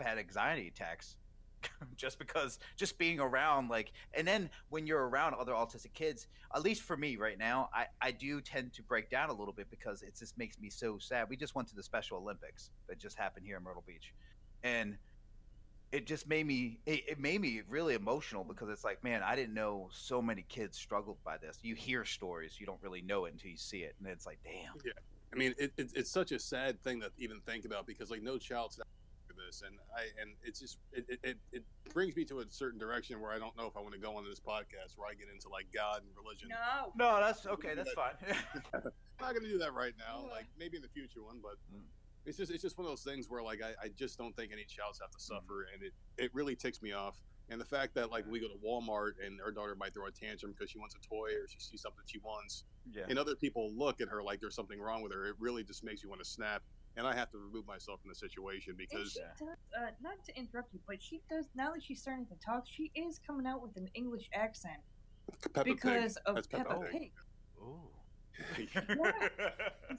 had anxiety attacks just being around like. And then when you're around other autistic kids, at least for me right now, I do tend to break down a little bit because it just makes me so sad. We just went to the Special Olympics that just happened here in Myrtle Beach, and it just made me, it made me really emotional, because it's like, man, I didn't know so many kids struggled by this. You hear stories, you don't really know it until you see it. And it's like, damn. Yeah. I mean, it's such a sad thing to even think about, because like no child's not for this. And it's just, it brings me to a certain direction where I don't know if I want to go on this podcast where I get into like God and religion. No, that's okay. That's fine. I'm not going to do that right now. Yeah. Like maybe in the future one, but it's just one of those things where like, I just don't think any childs have to suffer. And it really ticks me off. And the fact that like we go to Walmart and her daughter might throw a tantrum because she wants a toy or she sees something she wants, and other people look at her like there's something wrong with her, it really just makes you want to snap. And I have to remove myself from the situation because she does, not to interrupt you, but she does, now that she's starting to talk, she is coming out with an English accent because of Peppa Pig. Oh, yeah.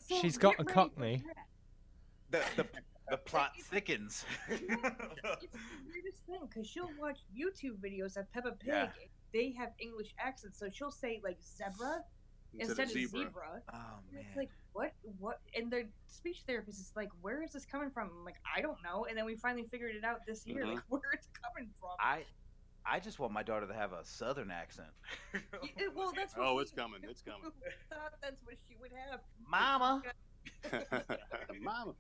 So she's got a Cockney. The plot thickens. It's the weirdest thing, because she'll watch YouTube videos of Peppa Pig. Yeah. They have English accents, so she'll say like zebra instead of zebra. Oh man! It's like what? And their speech therapist is like, "Where is this coming from?" I'm like, "I don't know." And then we finally figured it out this year, like where it's coming from. I just want my daughter to have a Southern accent. Well, that's what it's coming. Thought that's what she would have, Mama. Mama.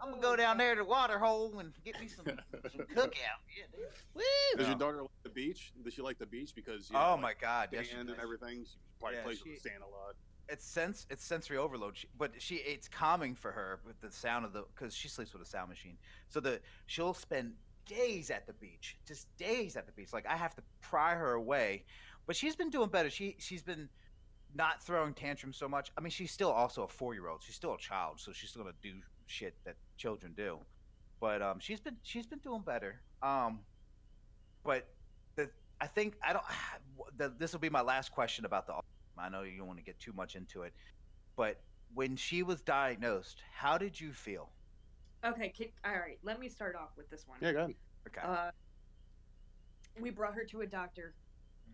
I'm gonna go down there to the water hole and get me some Cookout. Yeah, woo! Does your daughter like the beach? Does she like the beach? Because oh my god, yes, she and everything. She probably plays with the sand a lot. It's sensory overload. It's calming for her with the sound of because she sleeps with a sound machine. So she'll spend days at the beach, just days at the beach. Like I have to pry her away, but she's been doing better. She's been not throwing tantrums so much. I mean, she's still also a 4-year-old. She's still a child, so she's still gonna do shit that children do. But she's been doing better. This will be my last question about the. I know you don't want to get too much into it, but when she was diagnosed, how did you feel? Okay, all right. Let me start off with this one. Yeah, go ahead. Okay. We brought her to a doctor,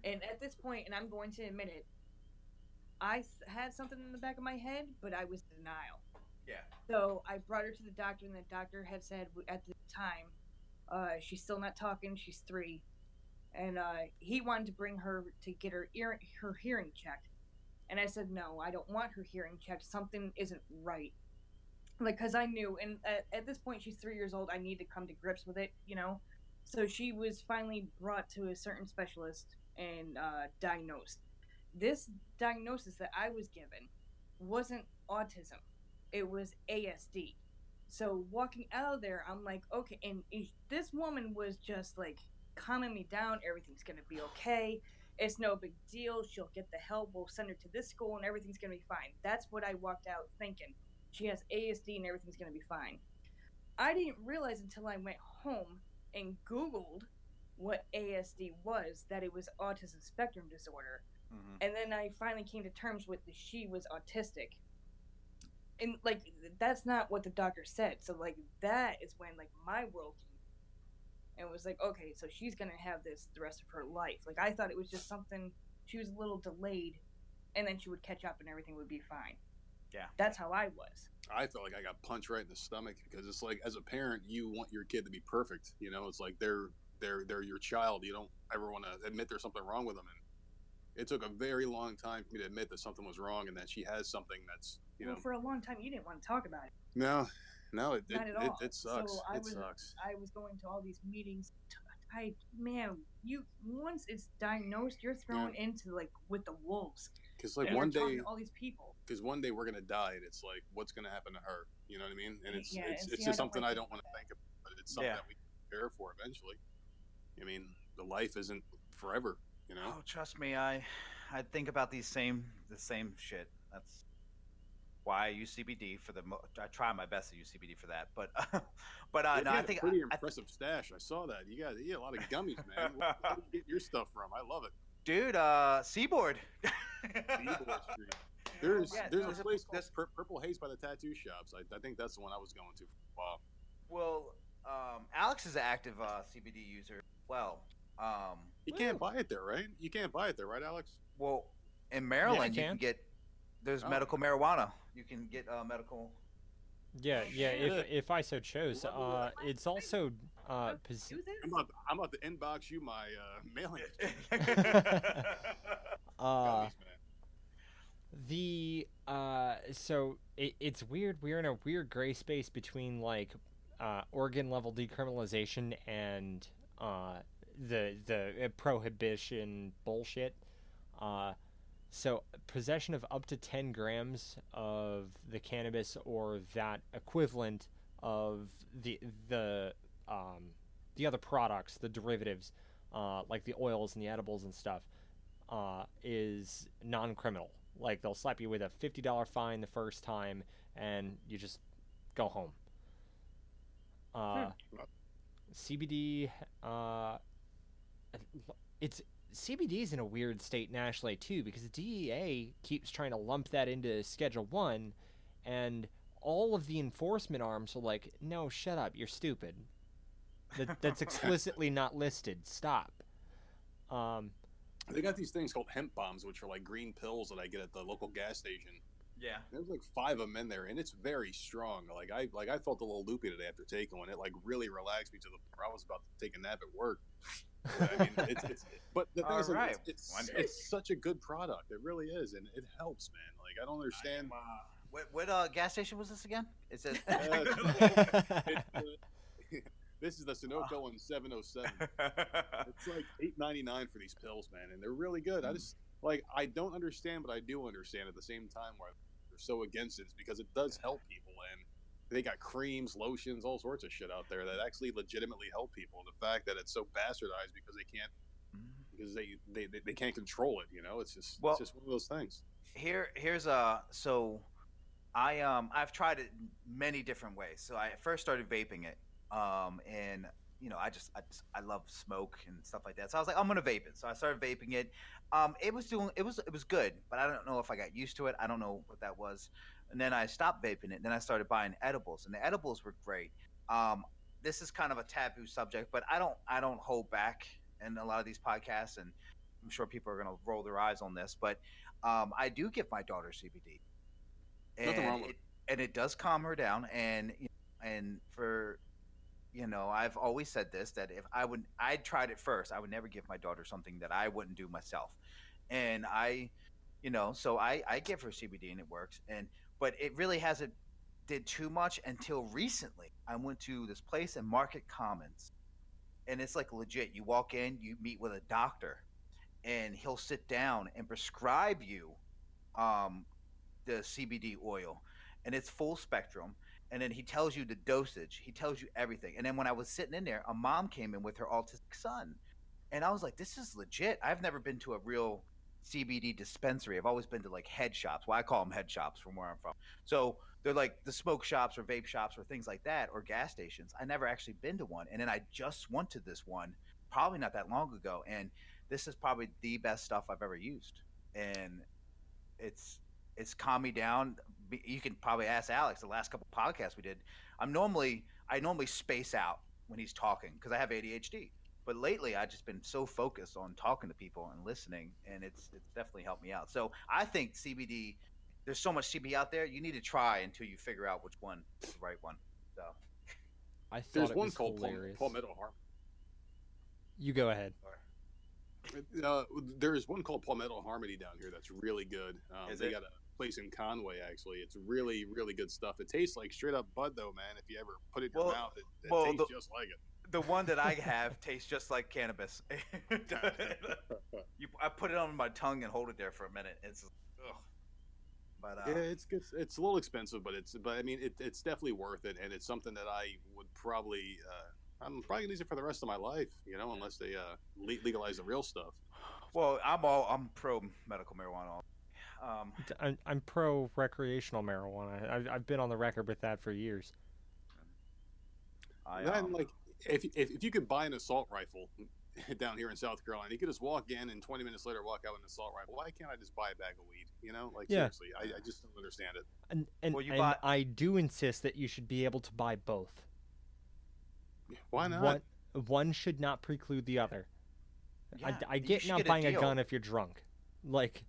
and at this point, and I'm going to admit it, I had something in the back of my head, but I was in denial. Yeah. So I brought her to the doctor, and the doctor had said at the time, she's still not talking. She's 3, and he wanted to bring her to get her hearing checked, and I said no, I don't want her hearing checked. Something isn't right, like because I knew, and at this point she's 3 years old. I need to come to grips with it, you know. So she was finally brought to a certain specialist and diagnosed. This diagnosis that I was given wasn't autism. It was ASD. So walking out of there, I'm like, okay. And this woman was just like calming me down. Everything's going to be okay. It's no big deal. She'll get the help. We'll send her to this school and everything's going to be fine. That's what I walked out thinking. She has ASD and everything's going to be fine. I didn't realize until I went home and Googled what ASD was, that it was autism spectrum disorder. Mm-hmm. And then I finally came to terms with that she was autistic. And, like, that's not what the doctor said. So, like, that is when, like, my world came. And it was like, okay, so she's going to have this the rest of her life. Like, I thought it was just something, she was a little delayed, and then she would catch up and everything would be fine. Yeah. That's how I was. I felt like I got punched right in the stomach because it's like, as a parent, you want your kid to be perfect. You know, it's like they're your child. You don't ever want to admit there's something wrong with them. And it took a very long time for me to admit that something was wrong and that she has something that's, you know. Well, for a long time, you didn't want to talk about it. No, it sucks. So I was going to all these meetings. Once it's diagnosed, you're thrown into, like, with the wolves. Because, like, one day, all these people. Because one day we're going to die, and it's like, what's going to happen to her? You know what I mean? And it's just something I don't want to think about, but it's something that we can prepare for eventually. I mean, the life isn't forever. You know? Oh, trust me, I think about the same shit. That's why I use CBD for I try my best to use CBD for that, I think pretty impressive stash. I saw that you guys eat a lot of gummies, man. Where do you get your stuff from? I love it, dude. Seaboard. Seaboard Street. There's a place called Purple Haze by the tattoo shops. I think that's the one I was going to for a while. Well, Alex is an active CBD user. Well. You can't buy it there, right? You can't buy it there, right, Alex? Well, in Maryland, you can get medical marijuana. You can get medical Yeah, if I so chose. It's also I'm about to inbox you my mailing. So it's weird. We're in a weird gray space between like organ level decriminalization and the prohibition bullshit. So possession of up to 10 grams of the cannabis or that equivalent of the other products, the derivatives, like the oils and the edibles and stuff, is non-criminal. Like they'll slap you with a $50 fine the first time and you just go home. CBD, CBD's in a weird state nationally too, because the DEA keeps trying to lump that into Schedule 1, and all of the enforcement arms are like, no, shut up, you're stupid. That's explicitly not listed. Stop. They got these things called hemp bombs, which are like green pills that I get at the local gas station. Yeah. There's like 5 of them in there, and it's very strong. Like I felt a little loopy today after taking one. It like really relaxed me to the point I was about to take a nap at work. I mean, but the thing is, right. It's such a good product. It really is, and it helps, man. Like I don't understand. What gas station was this again? It says this is the Sunoco in 707. It's like $8.99 for these pills, man, and they're really good. I just I don't understand, but I do understand at the same time why they're so against it. It's because it does help people, and they got creams, lotions, all sorts of shit out there that actually legitimately help people. The fact that it's so bastardized because they can't control it, you know. It's just one of those things. So I've tried it many different ways. So I first started vaping it, and you know I love smoke and stuff like that. So I was like, I'm gonna vape it. So I started vaping it. It was good, but I don't know if I got used to it. I don't know what that was. And then I stopped vaping it. Then I started buying edibles, and the edibles were great. This is kind of a taboo subject, but I don't hold back in a lot of these podcasts, and I'm sure people are going to roll their eyes on this, but I do give my daughter CBD, and it does calm her down. And I've always said this, that if I tried it first, I would never give my daughter something that I wouldn't do myself, and I give her CBD and it works. But it really hasn't did too much until recently. I went to this place in Market Commons, and it's like legit. You walk in, you meet with a doctor, and he'll sit down and prescribe you the CBD oil, and it's full spectrum. And then he tells you the dosage. He tells you everything. And then when I was sitting in there, a mom came in with her autistic son, and I was like, this is legit. I've never been to a real CBD dispensary. I've always been to like head shops. Well, I call them head shops from where I'm from. So they're like the smoke shops or vape shops or things like that, or gas stations. I never actually been to one. And then I just went to this one probably not that long ago, and this is probably the best stuff I've ever used. And it's calmed me down. You can probably ask Alex the last couple of podcasts we did. I normally space out when he's talking because I have ADHD. But lately, I've just been so focused on talking to people and listening, and it's definitely helped me out. So I think CBD, there's so much CBD out there, you need to try until you figure out which one is the right one. So I thought there's one called Palmetto Harmony. You go ahead. There is one called Palmetto Harmony down here that's really good. They got a place in Conway, actually. It's really, really good stuff. It tastes like straight up bud, though, man. If you ever put it in your mouth, it tastes just like it. The one that I have tastes just like cannabis. I put it on my tongue and hold it there for a minute. It's, ugh. But it's a little expensive, but it's definitely worth it, and it's something that I would probably I'm probably gonna use it for the rest of my life, you know, unless they legalize the real stuff. Well, I'm pro medical marijuana. I'm pro recreational marijuana. I've been on the record with that for years. If you could buy an assault rifle down here in South Carolina, you could just walk in and 20 minutes later walk out with an assault rifle. Why can't I just buy a bag of weed? You know, seriously, I just don't understand it. And I do insist that you should be able to buy both. Why not? One should not preclude the other. Yeah, I get not buying a gun if you're drunk. Like,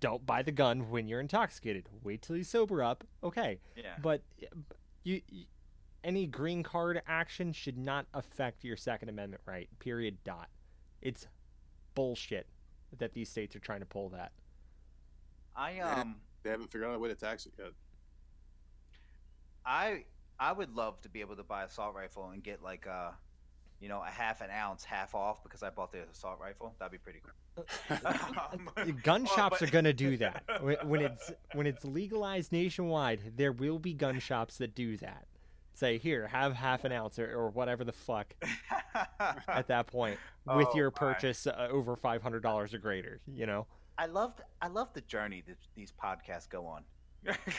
don't buy the gun when you're intoxicated. Wait till you sober up. Okay. Yeah. But you any green card action should not affect your Second Amendment right. Period. Dot. It's bullshit that these states are trying to pull that. They haven't figured out a way to tax it yet. I would love to be able to buy an assault rifle and get like a, you know, a half an ounce half off because I bought the assault rifle. That'd be pretty cool. Gun shops are gonna do that when it's legalized nationwide. There will be gun shops that do that. Say here, have half an ounce or whatever the fuck at that point with your purchase over $500 or greater. You know. I love the journey that these podcasts go on.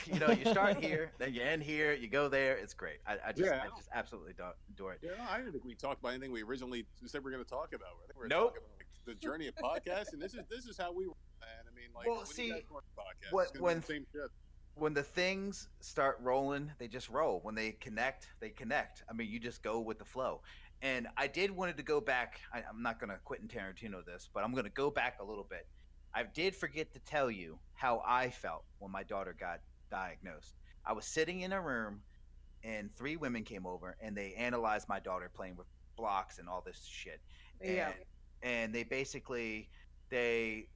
You know, you start here, then you end here, you go there. It's great. I just absolutely adore it. Yeah, I didn't think we talked about anything we originally said we were going to talk about. I think we're talking about like, the journey of podcasts, and this is how we. And I mean, like, well, see, when the same shit. When the things start rolling, they just roll. When they connect, they connect. I mean, you just go with the flow. And I wanted to go back. I'm not going to Quentin Tarantino this, but I'm going to go back a little bit. I did forget to tell you how I felt when my daughter got diagnosed. I was sitting in a room and three women came over and they analyzed my daughter playing with blocks and all this shit. Yeah. And they basically, they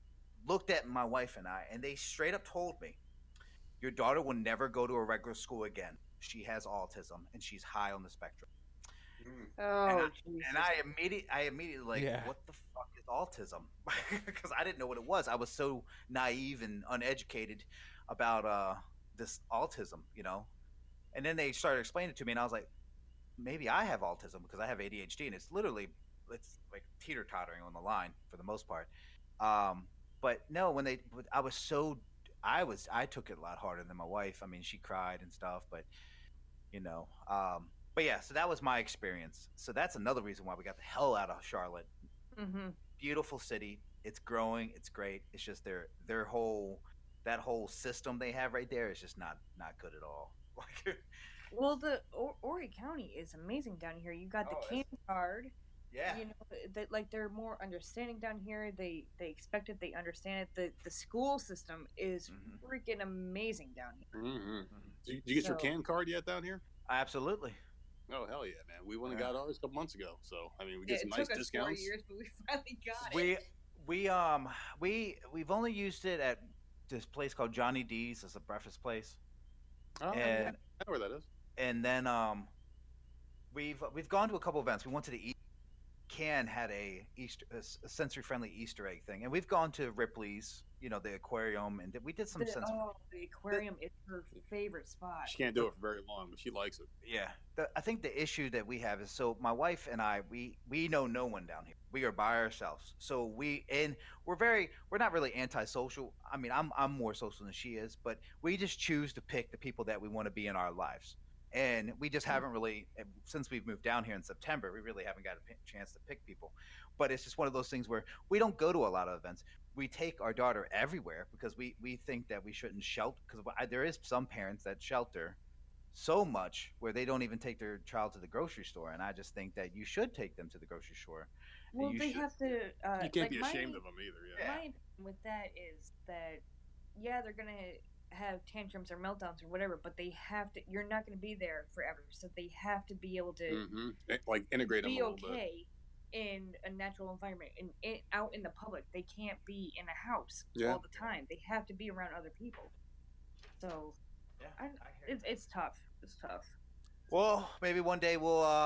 looked at my wife and I and they straight up told me, your daughter will never go to a regular school again. She has autism and she's high on the spectrum. And I immediately like, what the fuck is autism? Because I didn't know what it was. I was so naive and uneducated about this autism, you know. And then they started explaining it to me, and I was like, maybe I have autism because I have ADHD, and it's like teeter-tottering on the line for the most part. But no, I took it a lot harder than my wife. I mean, she cried and stuff, but you know. But yeah, so that was my experience. So that's another reason why we got the hell out of Charlotte. Mm-hmm. Beautiful city. It's growing. It's great. It's just their whole system they have right there is just not good at all. Well, the Horry County is amazing down here. You got the Canton card. Yeah. You know, they're more understanding down here. They expect it. They understand it. The school system is freaking amazing down here. Mm-hmm. Mm-hmm. Did you get your Canton card yet down here? Absolutely. Oh, hell yeah, man. We went and got ours a couple months ago. So, I mean, we get some nice discounts. It took us 4 years, but we finally got it. We've only used it at this place called Johnny D's. It's a breakfast place. Oh, yeah. I know where that is. And then we've gone to a couple events. We went to the Can had a sensory-friendly Easter egg thing. And we've gone to Ripley's, you know, the aquarium, and we did some sensory. Oh, the aquarium is her favorite spot. She can't do it for very long, but she likes it. Yeah. I think the issue that we have is, so my wife and I, we know no one down here. We are by ourselves. So we're not really antisocial. I mean, I'm more social than she is, but we just choose to pick the people that we want to be in our lives. And we just haven't really, since we've moved down here in September, we really haven't got a chance to pick people. But it's just one of those things where we don't go to a lot of events. We take our daughter everywhere because we think that we shouldn't shelter. Because there is some parents that shelter so much where they don't even take their child to the grocery store. And I just think that you should take them to the grocery store. Well, they have to. You can't be ashamed of them either. Yeah. My opinion with that is that, yeah, they're going to have tantrums or meltdowns or whatever, but they have to. You're not going to be there forever, so they have to be able to like integrate them a little bit in a natural environment and out in the public. They can't be in a house all the time. They have to be around other people. So yeah, it's tough. It's tough. Well, maybe one day we'll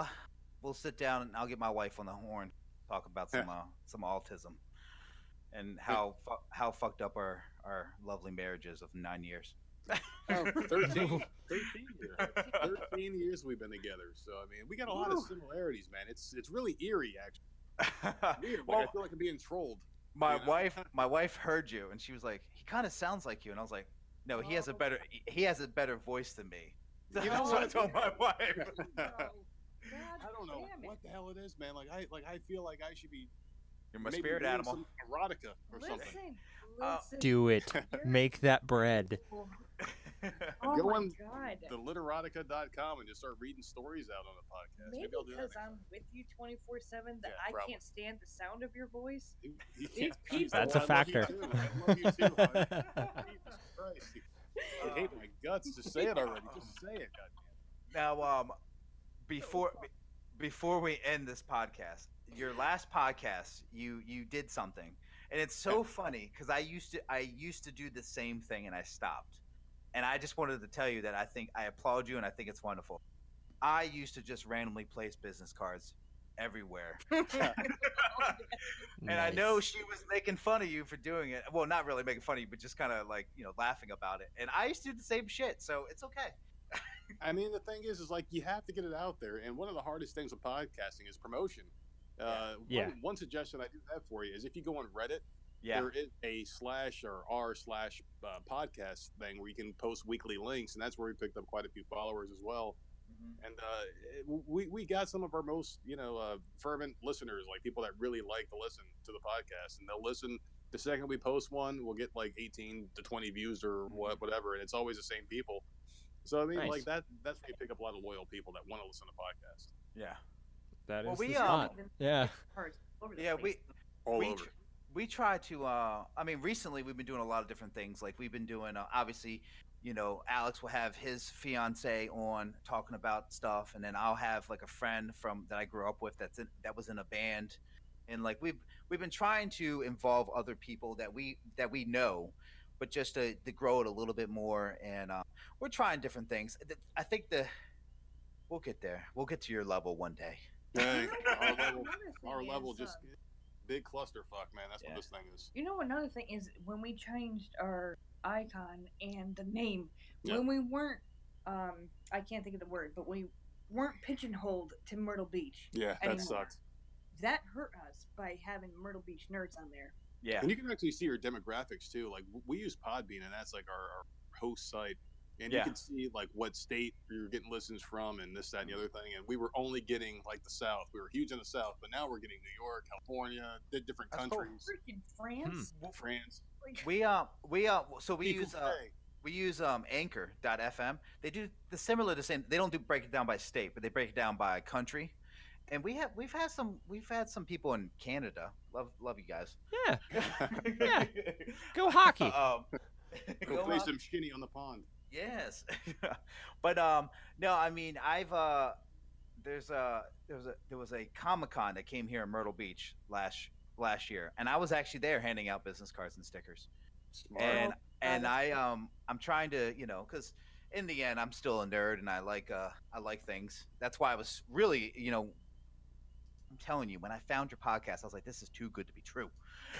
sit down and I'll get my wife on the horn, talk about some autism and how fucked up our lovely marriages of 9 years. 13 years we've been together. So, I mean, we got a lot of similarities, man. It's really eerie, actually. Weird. Well, I feel like I'm being trolled. My wife heard you, and she was like, he kind of sounds like you. And I was like, no, he has a better voice than me. That's what I told my wife. I don't know what the hell it is, man. Like I feel like I should be. You're my spirit animal. Some erotica or something. Do it. Make that bread. Oh, go my God. theliterotica.com and just start reading stories out on the podcast. Maybe I'll do because I'm with you 24/7 that I can't stand the sound of your voice. These people, that's a factor. I love you too. Jesus Christ. I hate my guts to say it already. Just say it, goddamn. Now, before we end this podcast, your last podcast, you did something, and it's so funny because I used to do the same thing and I stopped, and I just wanted to tell you that I think I applaud you and I think it's wonderful. I used to just randomly place business cards everywhere, and I know she was making fun of you for doing it. Well, not really making fun of you, but just kind of like laughing about it. And I used to do the same shit, so it's okay. I mean, the thing is like you have to get it out there, and one of the hardest things with podcasting is promotion. One suggestion I do have for you is if you go on Reddit, there is a r/ podcast thing where you can post weekly links, and that's where we picked up quite a few followers as well. Mm-hmm. And we got some of our most fervent listeners, like people that really like to listen to the podcast, and they'll listen. The second we post one, we'll get like 18 to 20 views or whatever, and it's always the same people. So I mean, like that's where you pick up a lot of loyal people that want to listen to podcasts. Yeah, that is the spot. We try to. I mean, recently we've been doing a lot of different things. Like we've been doing, obviously, Alex will have his fiance on talking about stuff, and then I'll have like a friend that I grew up with that was in a band, and like we've been trying to involve other people that we know. But just to grow it a little bit more, and we're trying different things. I think we'll get there. We'll get to your level one day. Hey, our level just big clusterfuck, man. That's what this thing is. Another thing is when we changed our icon and the name, when we weren't, I can't think of the word, but we weren't pigeonholed to Myrtle Beach. Yeah, anymore. That sucked. That hurt us by having Myrtle Beach nerds on there. Yeah. And you can actually see your demographics too. Like we use Podbean, and that's like our host site, and you can see like what state you're getting listens from, and this, that, and the other thing. And we were only getting like the South. We were huge in the South, but now we're getting New York, California, different countries. Freaking France. France. We use Anchor.fm. They do the same. They don't break it down by state, but they break it down by country. And we've had some people in Canada. Love you guys. Yeah. Yeah. Go hockey. Go play some shinny on the pond. Yes. But no, I mean I've there was a Comic-Con that came here in Myrtle Beach last year, and I was actually there handing out business cards and stickers. Smart. And I I'm trying to, cuz in the end I'm still a nerd, and I like things. That's why I was really, I'm telling you, when I found your podcast, I was like, this is too good to be true.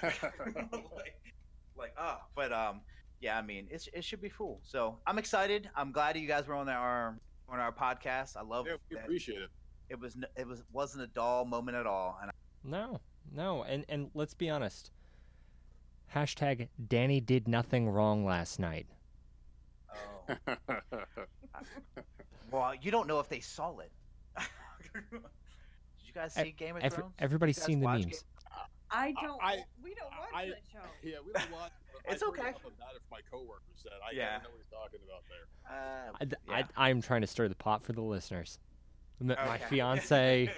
I mean, it should be cool. So I'm excited. I'm glad you guys were on our podcast. I love it. Yeah, we appreciate it. It wasn't a dull moment at all. And no. And let's be honest. Hashtag Danny did nothing wrong last night. Oh. Well, you don't know if they saw it. You guys see Game of Thrones? Everybody's seen the memes. We don't watch that show. Yeah, we don't watch. It's okay. Not if my coworkers said I don't know what he's talking about there. I'm trying to stir the pot for the listeners. My fiance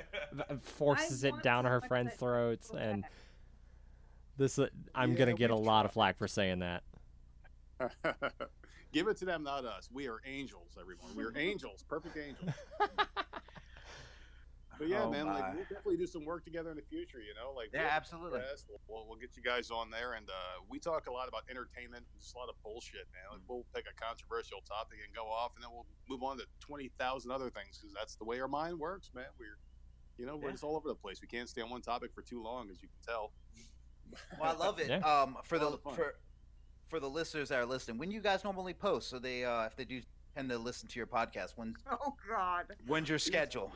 forces it down her friends' throats, and this I'm gonna get a lot of flack for saying that. Give it to them, not us. We are angels, everyone. We are angels, perfect angels. But yeah, like we'll definitely do some work together in the future, Like absolutely. We'll get you guys on there, and we talk a lot about entertainment, just a lot of bullshit, man. Like, we'll pick a controversial topic and go off, and then we'll move on to 20,000 other things because that's the way our mind works, man. We're just all over the place. We can't stay on one topic for too long, as you can tell. Well, I love it. Yeah. For the listeners that are listening, when do you guys normally post? So they if they do tend to listen to your podcast, when's your schedule?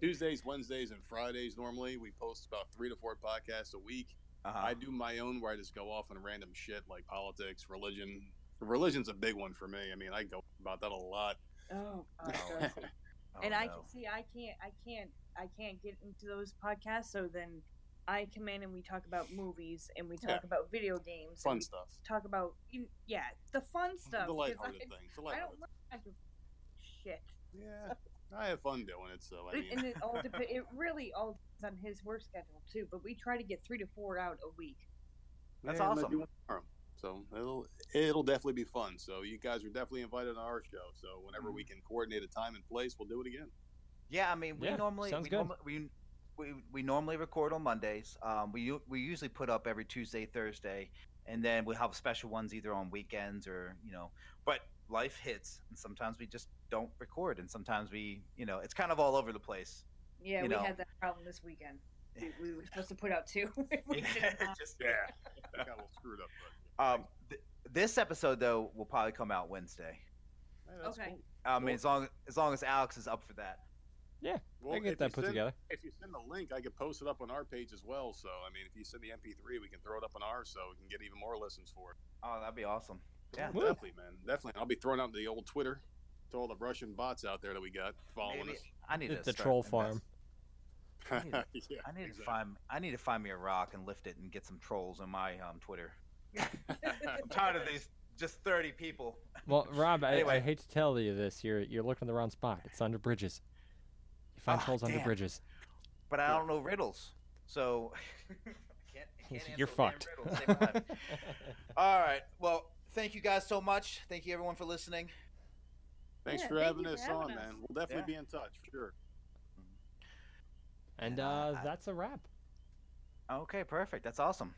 Tuesdays, Wednesdays, and Fridays normally. We post about 3 to 4 podcasts a week. Uh-huh. I do my own where I just go off on random shit like politics, religion. Religion's a big one for me. I mean, I go about that a lot. Oh, God. I can't get into those podcasts, so then I come in and we talk about movies and we talk about video games. Fun stuff. Talk about, the fun stuff. The lighthearted things. The lighthearted I don't like shit. Yeah. I have fun doing it, so I mean. And it, it really all depends on his work schedule, too. But we try to get 3 to 4 out a week. That's awesome. So it'll definitely be fun. So you guys are definitely invited to our show. So whenever we can coordinate a time and place, we'll do it again. Yeah, I mean, we normally record on Mondays. We usually put up every Tuesday, Thursday, and then we have special ones either on weekends or, but life hits and sometimes we just don't record. And sometimes we, it's kind of all over the place. Yeah. We had that problem this weekend. We were supposed to put out 2. That got a little screwed up. But, this episode though will probably come out Wednesday. Hey, okay. Cool. I mean, as long as Alex is up for that. Yeah, well, I can get that put together. If you send the link, I could post it up on our page as well. So, I mean, if you send the MP3, we can throw it up on ours so we can get even more listens for it. Oh, that'd be awesome. Yeah, definitely, man. Definitely. I'll be throwing out the old Twitter to all the Russian bots out there that we got following us. I need to troll farm. I need to find me a rock and lift it and get some trolls on my Twitter. I'm tired of these just 30 people. Well, Rob, anyway. I hate to tell you this. You're looking in the wrong spot. It's under bridges. You find holes under bridges. But I don't know riddles, so I can't answer. You're fucked. All right. Well, thank you guys so much. Thank you, everyone, for listening. Thanks for having us on, man. We'll definitely be in touch, for sure. And that's a wrap. Okay, perfect. That's awesome.